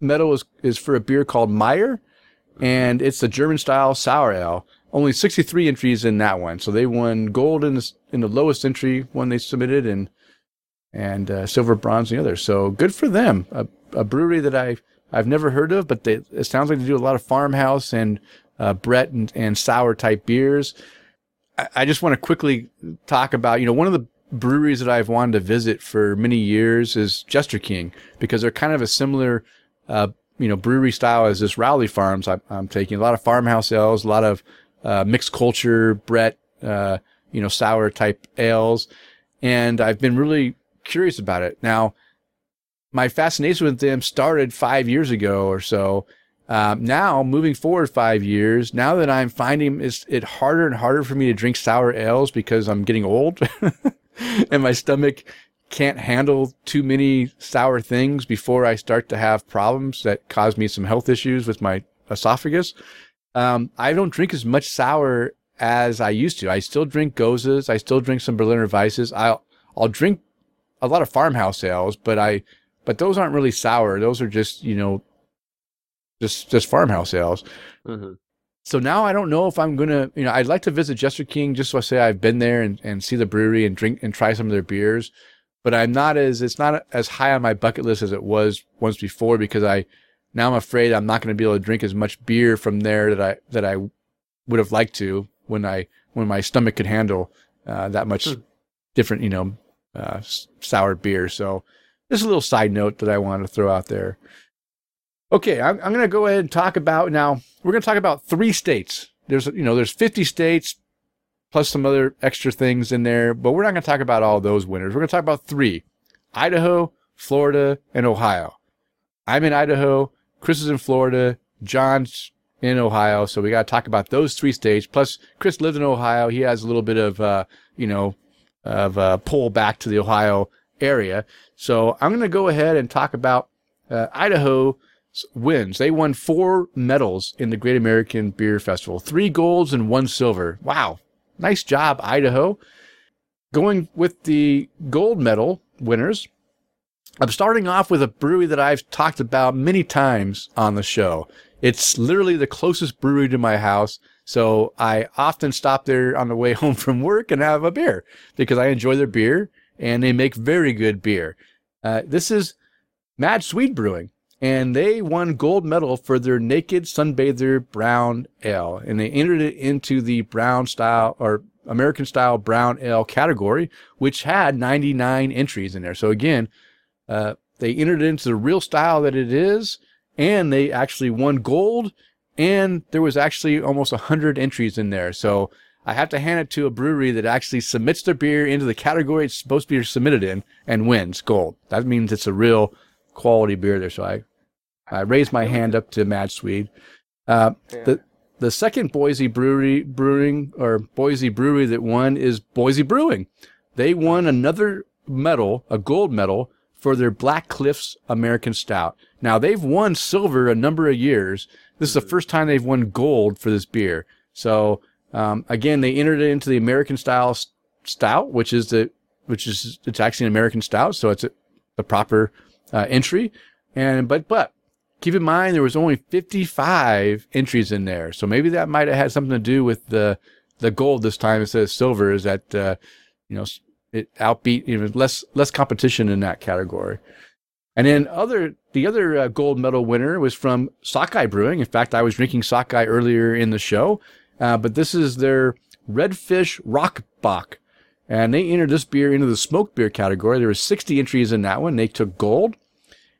medal is for a beer called Meyer, and it's the German style sour ale. Only 63 entries in that one. So they won gold in the lowest entry one they submitted, and silver, bronze, and the other. So good for them. A brewery that I've never heard of, but it sounds like they do a lot of farmhouse and Brett and sour type beers. I just want to quickly talk about, one of the breweries that I've wanted to visit for many years is Jester King, because they're kind of a similar, brewery style as this Rowley Farms I'm taking. A lot of farmhouse ales, a lot of mixed culture Brett, sour type ales. And I've been really curious about it. Now, my fascination with them started 5 years ago or so. Now, moving forward 5 years, now that I'm finding it harder and harder for me to drink sour ales because I'm getting old and my stomach can't handle too many sour things before I start to have problems that cause me some health issues with my esophagus. I don't drink as much sour as I used to. I still drink Gozas. I still drink some Berliner Weisses. I'll drink a lot of farmhouse ales, but those aren't really sour. Those are just farmhouse ales. Mm-hmm. So now I don't know if I'm going to, you know, I'd like to visit Jester King just so I say I've been there and see the brewery and drink and try some of their beers. But I'm not as, it's not as high on my bucket list as it was once before, because now I'm afraid I'm not going to be able to drink as much beer from there that I would have liked to when my stomach could handle that much different, sour beer. So just a little side note that I wanted to throw out there. Okay, I'm going to go ahead and talk about now. We're going to talk about three states. There's 50 states plus some other extra things in there, but we're not going to talk about all those winners. We're going to talk about three: Idaho, Florida, and Ohio. I'm in Idaho, Chris is in Florida, John's in Ohio. So we got to talk about those three states. Plus, Chris lives in Ohio. He has a little bit of pull back to the Ohio area. So I'm going to go ahead and talk about Idaho. Wins. They won 4 medals in the Great American Beer Festival, 3 golds and 1 silver. Wow. Nice job, Idaho. Going with the gold medal winners, I'm starting off with a brewery that I've talked about many times on the show. It's literally the closest brewery to my house, so I often stop there on the way home from work and have a beer because I enjoy their beer and they make very good beer. This is Mad Swede Brewing. And they won gold medal for their Naked Sunbather Brown Ale. And they entered it into the brown style or American style brown ale category, which had 99 entries in there. So again, they entered it into the real style that it is. And they actually won gold. And there was actually almost 100 entries in there. So I have to hand it to a brewery that actually submits their beer into the category it's supposed to be submitted in and wins gold. That means it's a real quality beer there. So I raised my hand up to Mad Swede. The second Boise brewery that won is Boise Brewing. They won another medal, a gold medal, for their Black Cliffs American Stout. Now, they've won silver a number of years. This is the first time they've won gold for this beer. So, again, they entered it into the American style stout, which is it's actually an American stout, so it's the proper entry. And but keep in mind, there was only 55 entries in there. So maybe that might have had something to do with the gold this time instead of silver, is that, it outbeat, less competition in that category. And then the other gold medal winner was from Sockeye Brewing. In fact, I was drinking Sockeye earlier in the show, but this is their Redfish Rockbock. And they entered this beer into the smoked beer category. There were 60 entries in that one. They took gold.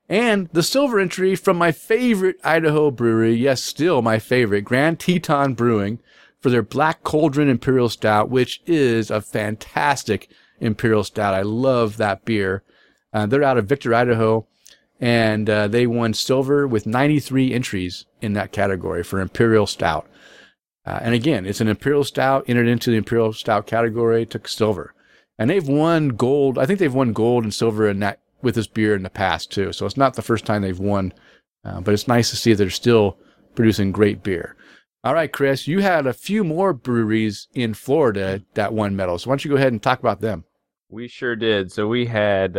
And the silver entry from my favorite Idaho brewery, yes, still my favorite, Grand Teton Brewing, for their Black Cauldron Imperial Stout, which is a fantastic Imperial Stout. I love that beer. They're out of Victor, Idaho, and they won silver with 93 entries in that category for Imperial Stout. And again, it's an Imperial Stout, entered into the Imperial Stout category, took silver. And they've won gold. I think they've won gold and silver in that with this beer in the past too. So it's not the first time they've won, but it's nice to see they're still producing great beer. All right, Chris, you had a few more breweries in Florida that won medals. Why don't you go ahead and talk about them? We sure did. So we had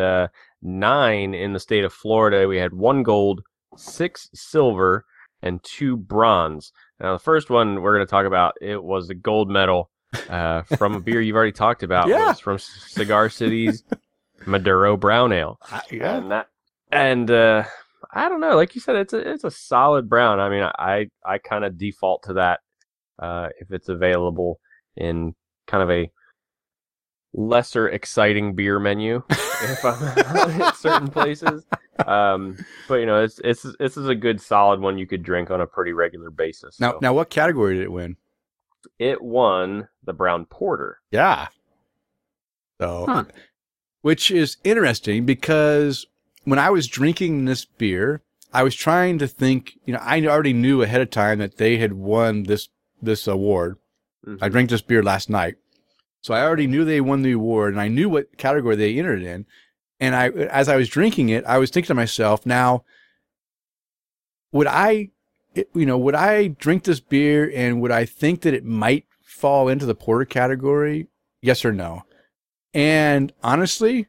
9 in the state of Florida. We had 1 gold, 6 silver, and 2 bronze. Now, the first one we're going to talk about, it was the gold medal from a beer you've already talked about. Yeah. It was from Cigar City's Maduro Brown Ale. Yeah. And I don't know, like you said, it's a solid brown. I mean, I kind of default to that if it's available in kind of a lesser exciting beer menu if I'm at certain places. But this is a good solid one you could drink on a pretty regular basis. So. Now what category did it win? It won the brown porter. Yeah. So which is interesting because when I was drinking this beer, I was trying to think, I already knew ahead of time that they had won this award. Mm-hmm. I drank this beer last night. So I already knew they won the award and I knew what category they entered in. And as I was drinking it, I was thinking to myself, now, would I drink this beer and would I think that it might fall into the porter category? Yes or no? And honestly,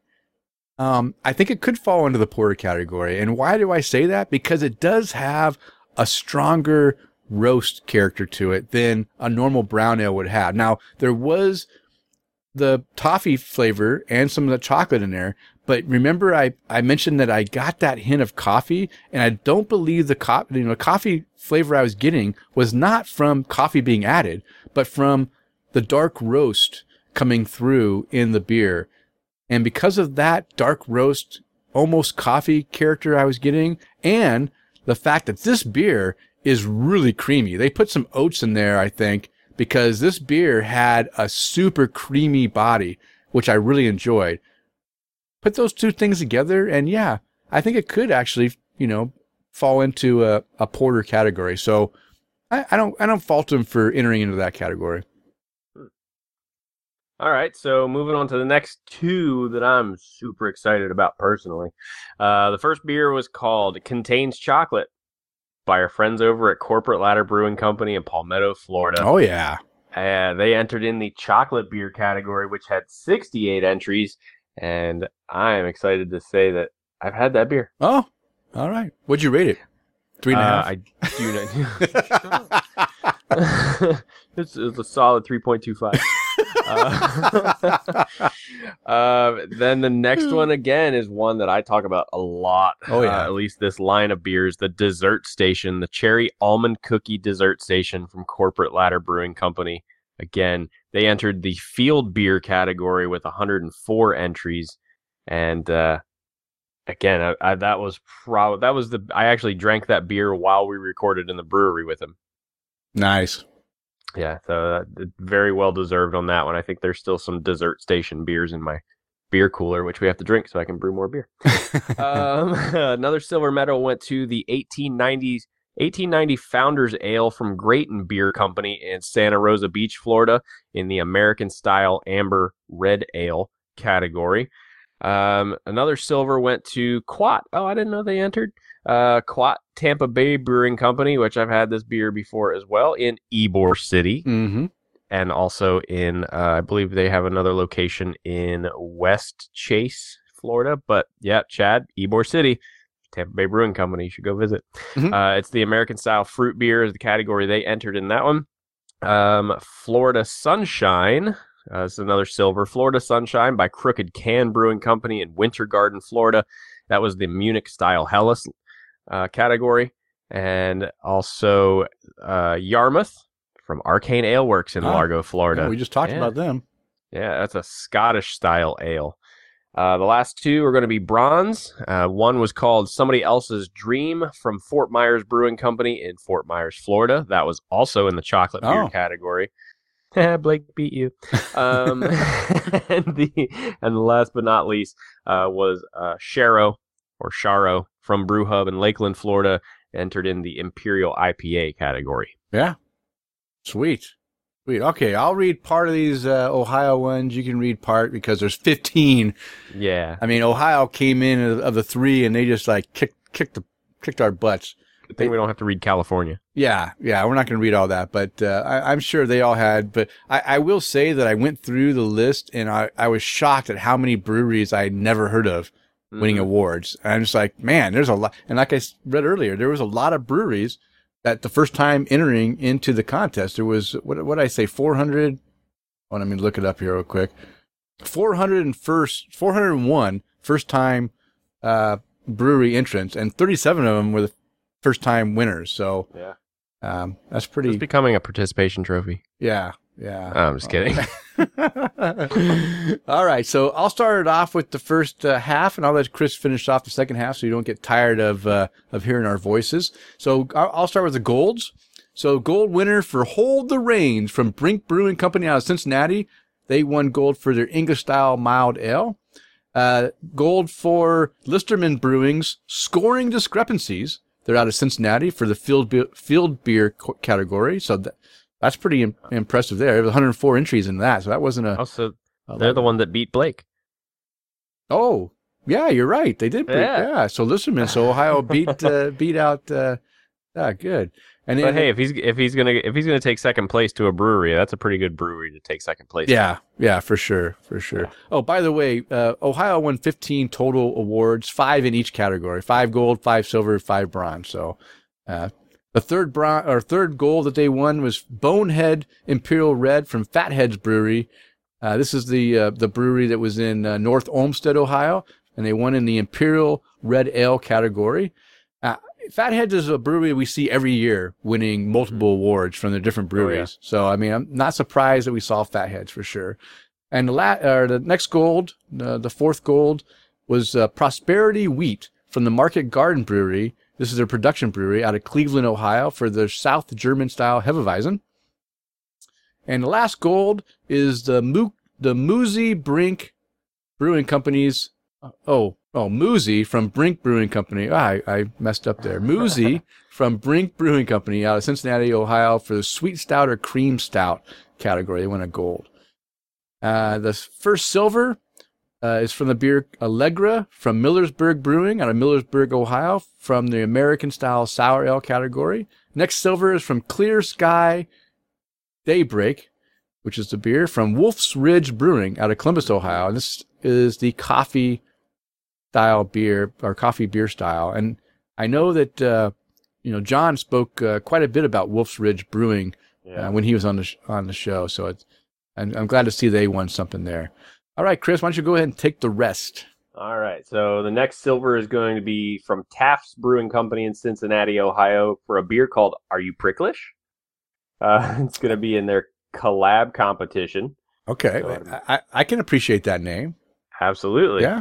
I think it could fall into the porter category. And why do I say that? Because it does have a stronger roast character to it than a normal brown ale would have. Now, there was the toffee flavor and some of the chocolate in there, but remember I mentioned that I got that hint of coffee, and I don't believe the coffee flavor I was getting was not from coffee being added, but from the dark roast coming through in the beer. And because of that dark roast, almost coffee character I was getting, and the fact that this beer is really creamy. They put some oats in there, I think, because this beer had a super creamy body, which I really enjoyed. Put those two things together, and yeah, I think it could actually, fall into a porter category. So I don't fault them for entering into that category. All right, so moving on to the next two that I'm super excited about personally. The first beer was called Contains Chocolate by our friends over at Corporate Ladder Brewing Company in Palmetto, Florida. Oh, yeah. They entered in the chocolate beer category, which had 68 entries, and I am excited to say that I've had that beer. Oh, all right. What'd you rate it? 3.5? I do not. It's a solid 3.25. Then the next one again is one that I talk about a lot. Oh yeah, at least this line of beers, the Dessert Station, the Cherry Almond Cookie Dessert Station from Corporate Ladder Brewing Company. Again, they entered the field beer category with 104 entries, and again, I actually drank that beer while we recorded in the brewery with him. Nice. Yeah, so very well deserved on that one. I think there's still some Dessert Station beers in my beer cooler, which we have to drink so I can brew more beer. Another silver medal went to the 1890 Founders Ale from Grayton Beer Company in Santa Rosa Beach, Florida, in the American Style Amber Red Ale category. Another silver went to Quat. Oh, I didn't know they entered. Quat Tampa Bay Brewing Company, which I've had this beer before as well, in Ybor City. Mm-hmm. And also in, I believe they have another location in West Chase, Florida. But yeah, Chad, Ybor City, Tampa Bay Brewing Company. You should go visit. Mm-hmm. It's the American Style Fruit Beer is the category they entered in that one. Florida Sunshine. It's another silver. Florida Sunshine by Crooked Can Brewing Company in Winter Garden, Florida. That was the Munich Style Helles category. And also Yarmouth from Arcane Ale Works in Largo, Florida. Yeah, we just talked about them. Yeah, that's a Scottish style ale. The last two are going to be bronze. One was called Somebody Else's Dream from Fort Myers Brewing Company in Fort Myers, Florida. That was also in the chocolate beer category. Blake beat you. And last but not least was Sharo from Brew Hub in Lakeland, Florida, entered in the Imperial IPA category. Yeah. Sweet. Okay, I'll read part of these Ohio ones. You can read part because there's 15. Yeah. I mean, Ohio came in of the three, and they just like kicked our butts. I think we don't have to read California. Yeah, we're not going to read all that, but I'm sure they all had. But I will say that I went through the list, and I was shocked at how many breweries I had never heard of winning awards. And I'm just like, man, there's a lot. And like I read earlier, there was a lot of breweries that the first time entering into the contest, there was, what did I say, 400? Oh, let me look it up here real quick. 401 first-time brewery entrants, and 37 of them were the first-time winners, so yeah, that's pretty... It's becoming a participation trophy. Yeah. I'm just kidding. All right, so I'll start it off with the first half, and I'll let Chris finish off the second half so you don't get tired of hearing our voices. So I'll start with the golds. So gold winner for Hold the Reins from Brink Brewing Company out of Cincinnati. They won gold for their English-style mild ale. Gold for Listerman Brewing's Scoring Discrepancies. They're out of Cincinnati for the field beer category, so that's pretty impressive there. There was 104 entries in that, so that wasn't a... Also, they're the one that beat Blake. Oh, yeah, you're right. They did beat, yeah. So Listerman, Ohio beat out... good. And but hey, if he's gonna take second place to a brewery, that's a pretty good brewery to take second place. Yeah, for sure. Yeah. Oh, by the way, Ohio won 15 total awards, 5 in each category, 5 gold, 5 silver, 5 bronze. So, The third goal that they won was Bonehead Imperial Red from Fatheads Brewery. This is the brewery that was in North Olmsted, Ohio, and they won in the Imperial Red Ale category. Fatheads is a brewery we see every year winning multiple awards from the different breweries. Oh, yeah. So, I mean, I'm not surprised that we saw Fatheads for sure. And the next gold, the fourth gold, was Prosperity Wheat from the Market Garden Brewery. This is their production brewery out of Cleveland, Ohio, for their South German-style Hefeweizen. And the last gold is the Musi Brink Brewing Company's... Musi from Brink Brewing Company. I messed up there. Musi from Brink Brewing Company out of Cincinnati, Ohio, for the Sweet Stout or Cream Stout category. They won a gold. The first silver is from the beer Allegra from Millersburg Brewing out of Millersburg, Ohio, from the American-style sour ale category. Next silver is from Clear Sky Daybreak, which is the beer from Wolf's Ridge Brewing out of Columbus, Ohio. And this is the coffee beer style. And I know that, John spoke quite a bit about Wolf's Ridge Brewing when he was on the show. So I'm glad to see they won something there. All right, Chris, why don't you go ahead and take the rest? All right. So the next silver is going to be from Taft's Brewing Company in Cincinnati, Ohio, for a beer called Are You Pricklish? It's going to be in their collab competition. Okay. So I can appreciate that name. Absolutely. Yeah.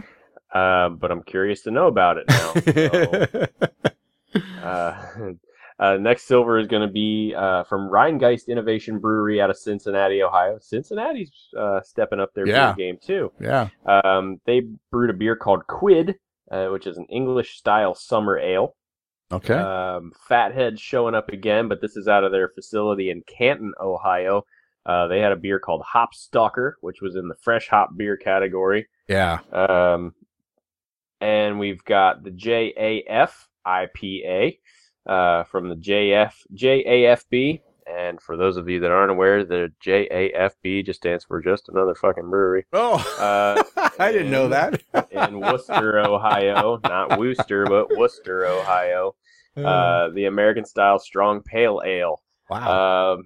But I'm curious to know about it now. So, next silver is going to be from Rheingeist Innovation Brewery out of Cincinnati, Ohio. Cincinnati's stepping up their beer game, too. Yeah. They brewed a beer called Quid, which is an English-style summer ale. Okay. Fathead's showing up again, but this is out of their facility in Canton, Ohio. They had a beer called Hop Stalker, which was in the fresh hop beer category. Yeah. And we've got the JAF IPA from the JAFB. And for those of you that aren't aware, the JAFB just stands for Just Another Fucking Brewery. Oh, I didn't know that. In Worcester, Ohio. Not Wooster, but Worcester, Ohio. The American-style strong pale ale. Wow.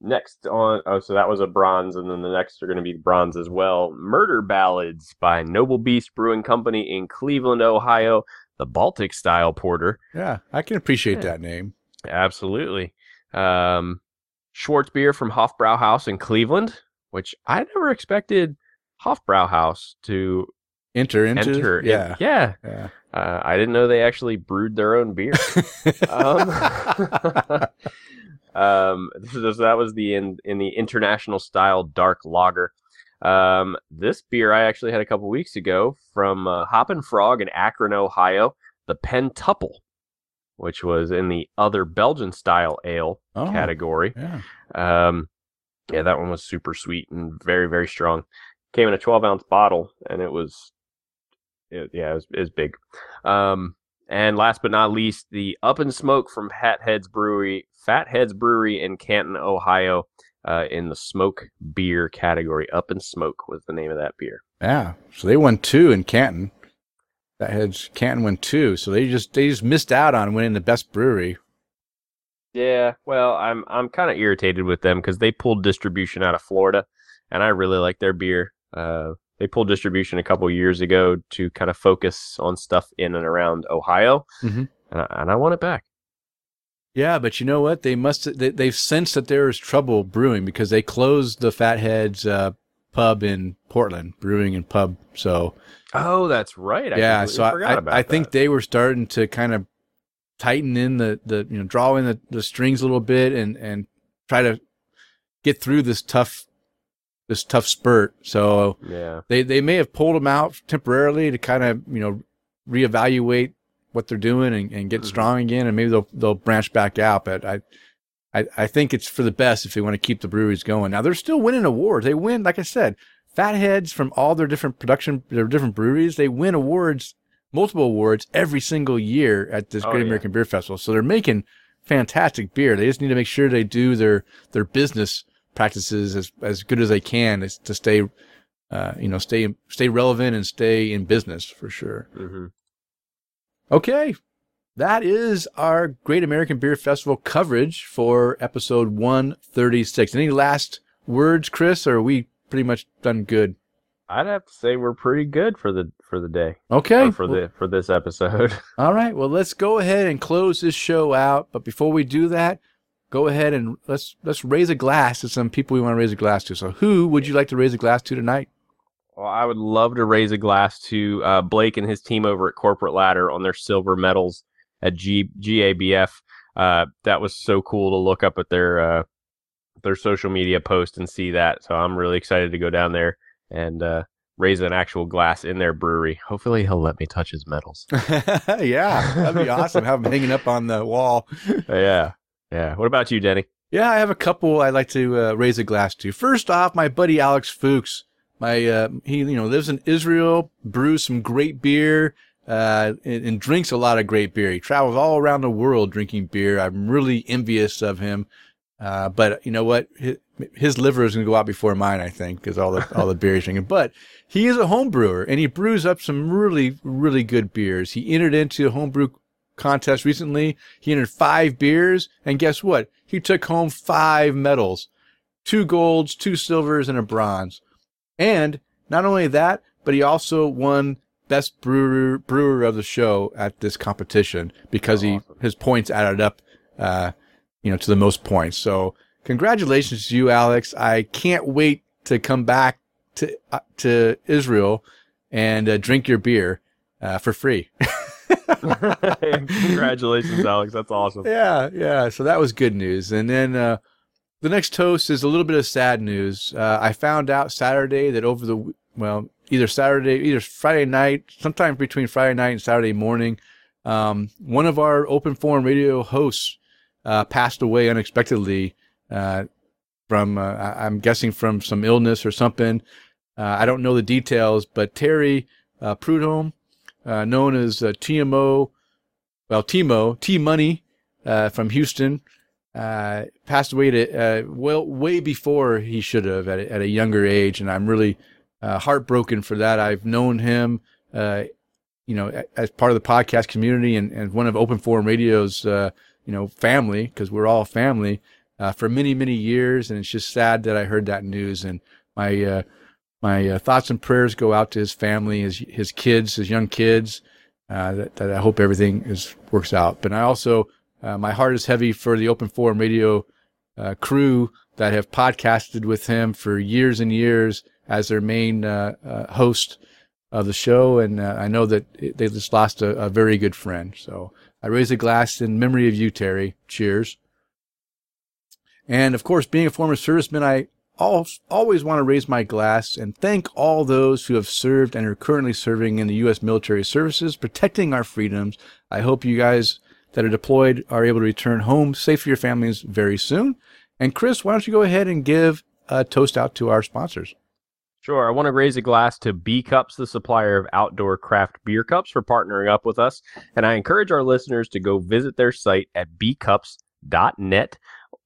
Next on... Oh, so that was a bronze, and then the next are going to be bronze as well. Murder Ballads by Noble Beast Brewing Company in Cleveland, Ohio. The Baltic-style porter. Yeah, I can appreciate that name. Absolutely. Schwartz beer from Hofbrauhaus in Cleveland, which I never expected Hofbrauhaus to enter. Yeah. I didn't know they actually brewed their own beer. So that was in the international style dark lager. This beer I actually had a couple weeks ago from Hoppin' Frog in Akron, Ohio, the Pentuple, which was in the other Belgian style ale category. Yeah. That one was super sweet and very, very strong. Came in a 12-ounce bottle, and it was big. And last but not least, the Up in Smoke from Fatheads Brewery in Canton, Ohio, in the smoke beer category. Up in Smoke was the name of that beer. Yeah, so they won two in Canton. Canton won two, so they just missed out on winning the best brewery. Yeah, well, I'm kind of irritated with them because they pulled distribution out of Florida, and I really like their beer. They pulled distribution a couple years ago to kind of focus on stuff in and around Ohio, and I want it back. Yeah, but you know what? They've sensed that there is trouble brewing because they closed the Fatheads pub in Portland, brewing and pub. So, oh, that's right. I think they were starting to kind of tighten in draw in the strings a little bit and try to get through this tough spurt. So they may have pulled them out temporarily to kind of, reevaluate what they're doing and get strong again, and maybe they'll branch back out. But I think it's for the best if they want to keep the breweries going. Now they're still winning awards. They win, like I said, Fatheads from all their different breweries. They win awards, multiple awards every single year at this Great American Beer Festival. So they're making fantastic beer. They just need to make sure they do their business practices as good as they can to stay, stay relevant and stay in business for sure. Mm-hmm. Okay. that is our Great American Beer Festival coverage for episode 136. Any last words, Chris, or are we pretty much done good? I'd have to say we're pretty good for the day. Okay. For this episode. All right. Well, let's go ahead and close this show out. But before we do that, go ahead and let's raise a glass to some people we want to raise a glass to. So who would you like to raise a glass to tonight? Well, I would love to raise a glass to Blake and his team over at Corporate Ladder on their silver medals at GABF. That was so cool to look up at their social media post and see that. So I'm really excited to go down there and raise an actual glass in their brewery. Hopefully he'll let me touch his medals. Yeah, that'd be awesome. Have him hanging up on the wall. Yeah. What about you, Denny? Yeah, I have a couple I'd like to raise a glass to. First off, my buddy Alex Fuchs. He lives in Israel, brews some great beer, and drinks a lot of great beer. He travels all around the world drinking beer. I'm really envious of him. But you know what? His liver is going to go out before mine, I think, because all the beer he's drinking. But he is a home brewer, and he brews up some really, really good beers. He entered into a homebrew contest recently. He entered 5 beers, and guess what? He took home 5 medals, 2 golds, 2 silvers, and a bronze. And not only that, but he also won Best Brewer of the Show at this competition because his points added up, to the most points. So congratulations to you, Alex. I can't wait to come back to Israel and drink your beer for free. Congratulations, Alex. That's awesome. Yeah. So that was good news. And then the next toast is a little bit of sad news. I found out Saturday that either Friday night, sometime between Friday night and Saturday morning, one of our Open Forum radio hosts passed away unexpectedly from some illness or something. I don't know the details, but Terry Prudhomme, known as Timo, T-Money from Houston, passed away way before he should have at a younger age, and I'm really heartbroken for that. I've known him, as part of the podcast community and one of Open Forum Radio's, family, because we're all family for many, many years, and it's just sad that I heard that news. And my thoughts and prayers go out to his family, his kids, his young kids. That I hope everything works out. But I also my heart is heavy for the Open Forum Radio crew that have podcasted with him for years and years as their main host of the show. And I know that they just lost a very good friend. So I raise a glass in memory of you, Terry. Cheers. And, of course, being a former serviceman, I always want to raise my glass and thank all those who have served and are currently serving in the U.S. military services, protecting our freedoms. I hope you guys that are deployed are able to return home safe for your families very soon. And Chris, why don't you go ahead and give a toast out to our sponsors? Sure. I want to raise a glass to B-Cups, the supplier of outdoor craft beer cups, for partnering up with us. And I encourage our listeners to go visit their site at bcups.net.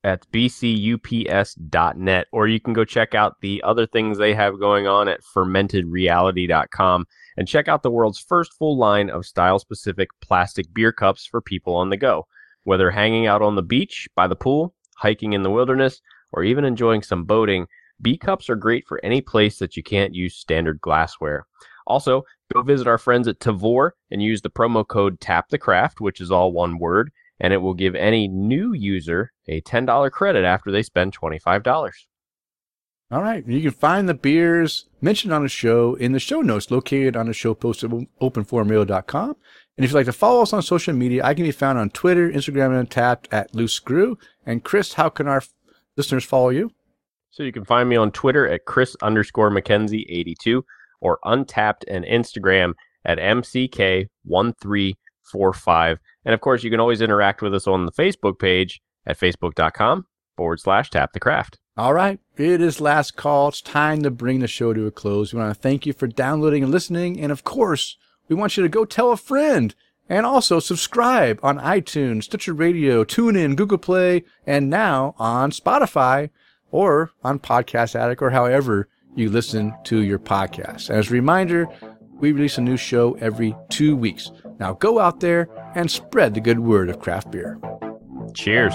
That's bcups.net. Or you can go check out the other things they have going on at fermentedreality.com. And check out the world's first full line of style-specific plastic beer cups for people on the go. Whether hanging out on the beach, by the pool, hiking in the wilderness, or even enjoying some boating, B-Cups are great for any place that you can't use standard glassware. Also, go visit our friends at Tavor and use the promo code TAPTHECRAFT, which is all one word, and it will give any new user a $10 credit after they spend $25. All right. You can find the beers mentioned on the show in the show notes located on the show post at openforumradio.com. And if you'd like to follow us on social media, I can be found on Twitter, Instagram, and Untappd at Loose Screw. And Chris, how can our listeners follow you? So you can find me on Twitter at Chris_McKenzie82 or Untappd and Instagram at MCK1345. And of course, you can always interact with us on the Facebook page at facebook.com/tapthecraft. All right, it is last call. It's time to bring the show to a close. We want to thank you for downloading and listening. And, of course, we want you to go tell a friend and also subscribe on iTunes, Stitcher Radio, TuneIn, Google Play, and now on Spotify or on Podcast Addict or however you listen to your podcast. As a reminder, we release a new show every 2 weeks. Now go out there and spread the good word of craft beer. Cheers.